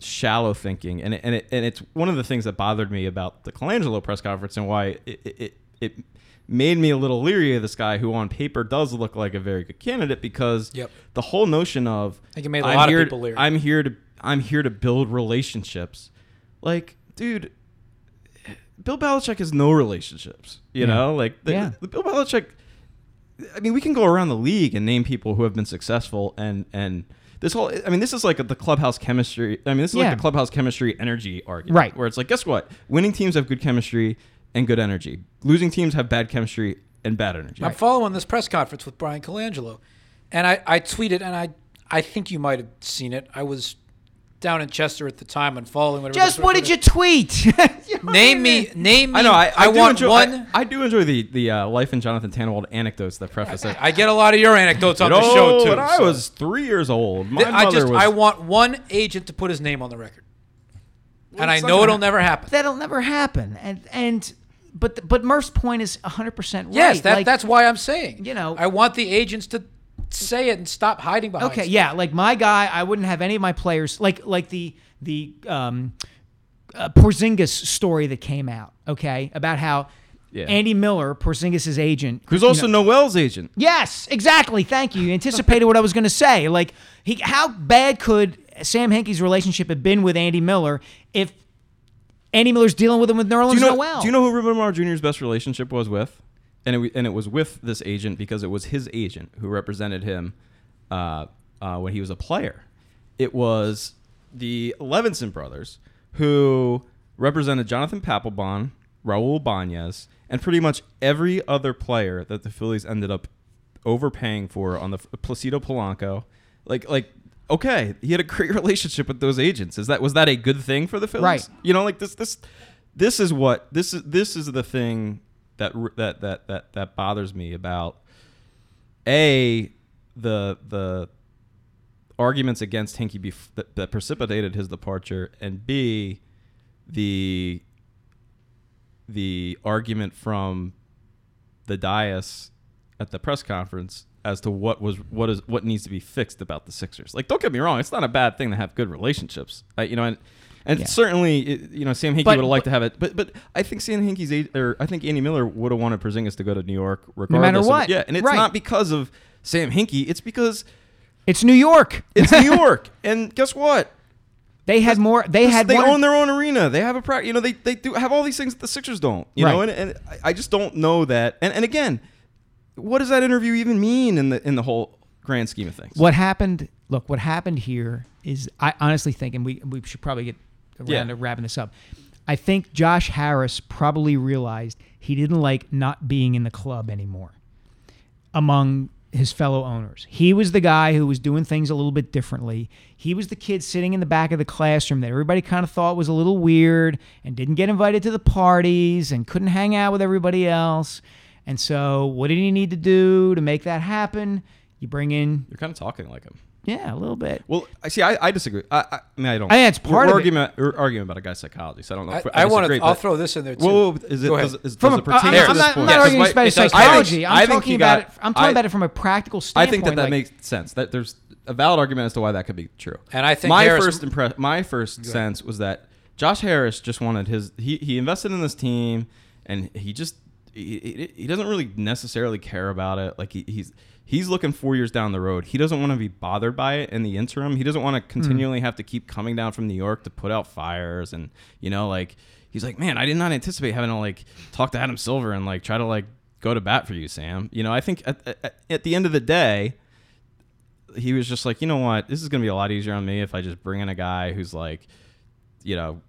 shallow thinking, and it, and it and it's one of the things that bothered me about the Colangelo press conference, and why it it, it made me a little leery of this guy who, on paper, does look like a very good candidate. Because yep. the whole notion of I think it made a I'm lot here, of people leery. I'm here to I'm here to build relationships, like dude. Bill Belichick has no relationships, you yeah. know, like the, yeah. the Bill Belichick. I mean, we can go around the league and name people who have been successful, and and this whole. I mean, this is like the clubhouse chemistry. I mean, this is yeah. like the clubhouse chemistry energy argument, right? Where it's like, guess what? Winning teams have good chemistry and good energy. Losing teams have bad chemistry and bad energy. I'm right. following this press conference with Brian Colangelo, and I, I tweeted, and I I think you might have seen it. I was down in Chester at the time and following whatever. Just what did you tweet? Name me, name me. I know. I, I, I want enjoy, one. I, I do enjoy the the uh, Life and Jonathan Tannenwald anecdotes that preface it. I get a lot of your anecdotes on the show too. When I so. was three years old, my I mother just was... I want one agent to put his name on the record, well, and I know it'll never happen. That'll never happen, and and. But the, but Murph's point is one hundred percent right. Yes, that, like, that's why I'm saying. You know, I want the agents to say it and stop hiding behind. Okay, stuff. yeah, like my guy, I wouldn't have any of my players like like the the um, uh, Porzingis story that came out. Okay, about how yeah. Andy Miller, Porzingis' agent, who's also know, Noel's agent. Yes, exactly. Thank you. You anticipated what I was going to say. Like he, how bad could Sam Hinkie's relationship have been with Andy Miller if? Andy Miller's dealing with him with Nerlens Noel. Do you know who Ruben Amaro Junior's best relationship was with? And it, and it was with this agent because it was his agent who represented him uh, uh, when he was a player. It was the Levinson brothers who represented Jonathan Papelbon, Raul Banez, and pretty much every other player that the Phillies ended up overpaying for on the Placido Polanco. Like, like. Okay, he had a great relationship with those agents. Is that was that a good thing for the Phillies? Right. You know, like this, this, this is what this is. This is the thing that that that that that bothers me about a the the arguments against Hinkie bef- that, that precipitated his departure, and b the the argument from the dais at the press conference as to what was what is what needs to be fixed about the Sixers. Like, don't get me wrong, it's not a bad thing to have good relationships. I, you know, and and yeah. certainly, it, you know, Sam Hinkie would have liked to have it. But but I think Sam Hinkie's or I think Andy Miller would have wanted Porzingis to go to New York regardless. No matter what, of, yeah. And it's right. not because of Sam Hinkie. It's because it's New York. It's New York. And guess what? They had more. They had. They more. own their own arena. They have a practice. You know, they they do have all these things that the Sixers don't. You right. know, and and I just don't know that. And and again. What does that interview even mean in the in the whole grand scheme of things? What happened? Look, what happened here is I honestly think, and we we should probably get around yeah. to wrapping this up. I think Josh Harris probably realized he didn't like not being in the club anymore among his fellow owners. He was the guy who was doing things a little bit differently. He was the kid sitting in the back of the classroom that everybody kind of thought was a little weird and didn't get invited to the parties and couldn't hang out with everybody else. And so what did he need to do to make that happen? You bring in... You're kind of talking like him. Yeah, a little bit. Well, I see. I, I disagree. I, I mean, I don't. I mean, it's part of argument. We're arguing about a guy's psychology, so I don't know. I, I, I want to. I'll throw this in there too. Well, is it? Go does, ahead. Is, from does a, it pertain I'm, to I'm this not, point? I'm not arguing about his psychology. I'm talking about it. I'm talking about it from a practical standpoint. I think that that like, makes sense. That there's a valid argument as to why that could be true. And I think my Harris, first impre- My first sense was that Josh Harris just wanted his. He he invested in this team, and he just he, he doesn't really necessarily care about it. Like he, he's. He's looking four years down the road. He doesn't want to be bothered by it in the interim. He doesn't want to continually mm. have to keep coming down from New York to put out fires. And, you know, like, he's like, man, I did not anticipate having to, like, talk to Adam Silver and, like, try to, like, go to bat for you, Sam. You know, I think at, at, at the end of the day, he was just like, you know what? This is going to be a lot easier on me if I just bring in a guy who's, like, you know,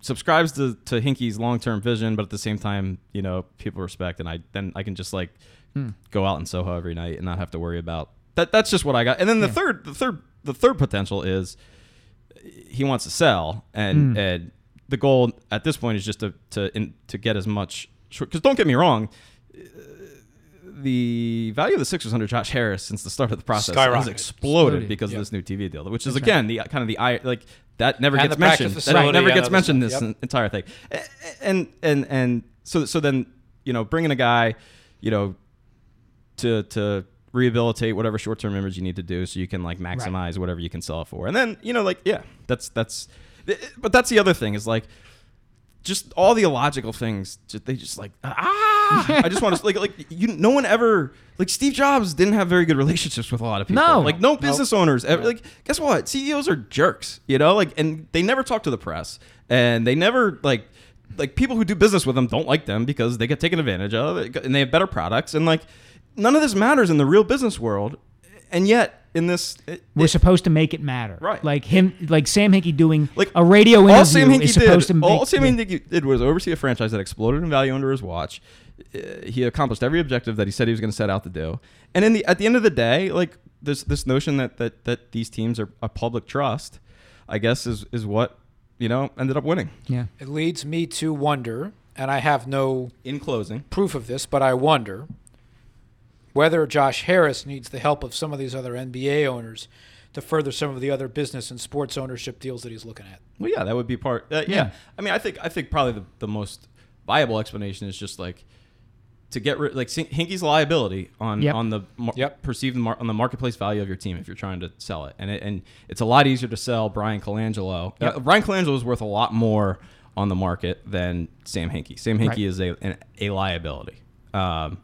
subscribes to, to Hinkie's long-term vision, but at the same time, you know, people respect. And I then I can just, like, Hmm. go out in Soho every night and not have to worry about that. That's just what I got. And then the yeah. third, the third, the third potential is he wants to sell, and hmm. and the goal at this point is just to to in, to get as much. Because don't get me wrong, uh, the value of the Sixers under Josh Harris since the start of the process Skyrocketed. has exploded, exploded. because yep. of this new T V deal, which is That's again right. the kind of the eye like that never and gets mentioned. Facility, that never yeah, gets mentioned stuff. this yep. entire thing. And and and so so then you know bringing a guy, you know. to to rehabilitate whatever short-term image you need to do so you can like maximize right. whatever you can sell it for. And then, you know, like, yeah, that's, that's, but that's the other thing is like, just all the illogical things, just, they just like, ah, I just want to like, like you, no one ever, like Steve Jobs didn't have very good relationships with a lot of people. No. Like no business nope. owners ever, like guess what? C E Os are jerks, you know, like, and they never talk to the press and they never like, like people who do business with them don't like them because they get taken advantage of and they have better products. And like, none of this matters in the real business world, and yet in this, it, we're it, supposed to make it matter. Right? Like him, like Sam Hinkie doing like a radio interview all Sam Hinkie is supposed did, to. Make, all Sam Hinkie yeah. did was oversee a franchise that exploded in value under his watch. Uh, he accomplished every objective that he said he was going to set out to do. And in the at the end of the day, like this this notion that that that these teams are a public trust, I guess is is what you know ended up winning. Yeah, it leads me to wonder, and I have no in closing proof of this, but I wonder. Whether Josh Harris needs the help of some of these other N B A owners to further some of the other business and sports ownership deals that he's looking at. Well, yeah, that would be part. Uh, yeah. yeah. I mean, I think I think probably the, the most viable explanation is just like to get rid like Hinkie's liability on, yep. on the mar- yep. perceived mar- on the marketplace value of your team if you're trying to sell it. And it, and it's a lot easier to sell Brian Colangelo. Yep. Uh, Brian Colangelo is worth a lot more on the market than Sam Hinkie. Sam Hinkie right. is a an, a liability. Um,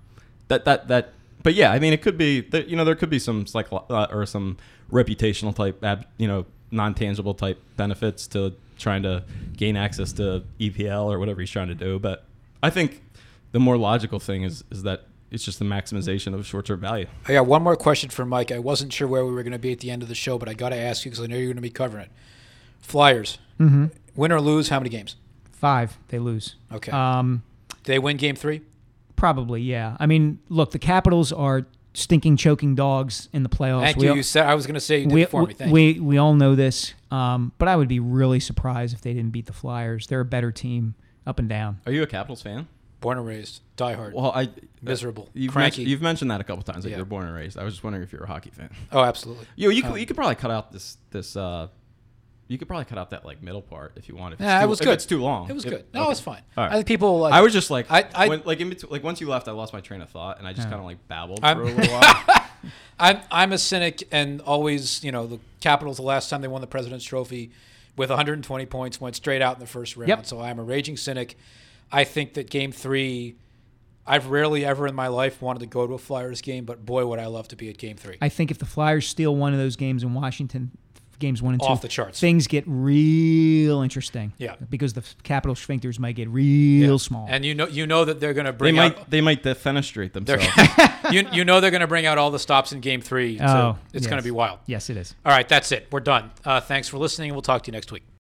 that that that But yeah, I mean, it could be that you know there could be some like uh, or some reputational type, you know, non-tangible type benefits to trying to gain access to E P L or whatever he's trying to do. But I think the more logical thing is is that it's just the maximization of short-term value. I got one more question for Mike. I wasn't sure where we were going to be at the end of the show, but I got to ask you because I know you're going to be covering it. Flyers, mm-hmm. win or lose, how many games? Five. They lose. Okay. Um, they win game three. Probably, yeah. I mean, look, the Capitals are stinking, choking dogs in the playoffs. Thank we you. All, you said, I was going to say you did we, it for we, me. Thank we, you. We all know this, um, but I would be really surprised if they didn't beat the Flyers. They're a better team up and down. Are you a Capitals fan? Born and raised. Diehard. Well, I, Miserable. You've Cranky. Mentioned, you've mentioned that a couple times, that yeah. you're born and raised. I was just wondering if you're a hockey fan. Oh, absolutely. You know, you, um, could, you could probably cut out this... this uh, You could probably cut out that like middle part if you wanted. Yeah, it was good. It's too long. It was good. No, okay. It was fine. Right. I think people. Like, I was just like, I, I when, like in between, like once you left, I lost my train of thought, and I just yeah. kind of like babbled I'm, for a little while. I'm I'm a cynic, and always, you know, the Capitals. The last time they won the President's Trophy, with one hundred twenty points, went straight out in the first round. Yep. So I'm a raging cynic. I think that Game Three. I've rarely ever in my life wanted to go to a Flyers game, but boy, would I love to be at Game Three. I think if the Flyers steal one of those games in Washington. Games one and two. Off the charts. Things get real interesting. Yeah. Because the Capitol sphincters might get real yeah. small. And you know you know that they're going to bring they might, out... They might defenestrate themselves. you, you know they're going to bring out all the stops in Game three. So oh, it's yes. going to be wild. Yes, it is. All right, that's it. We're done. Uh, thanks for listening. We'll talk to you next week.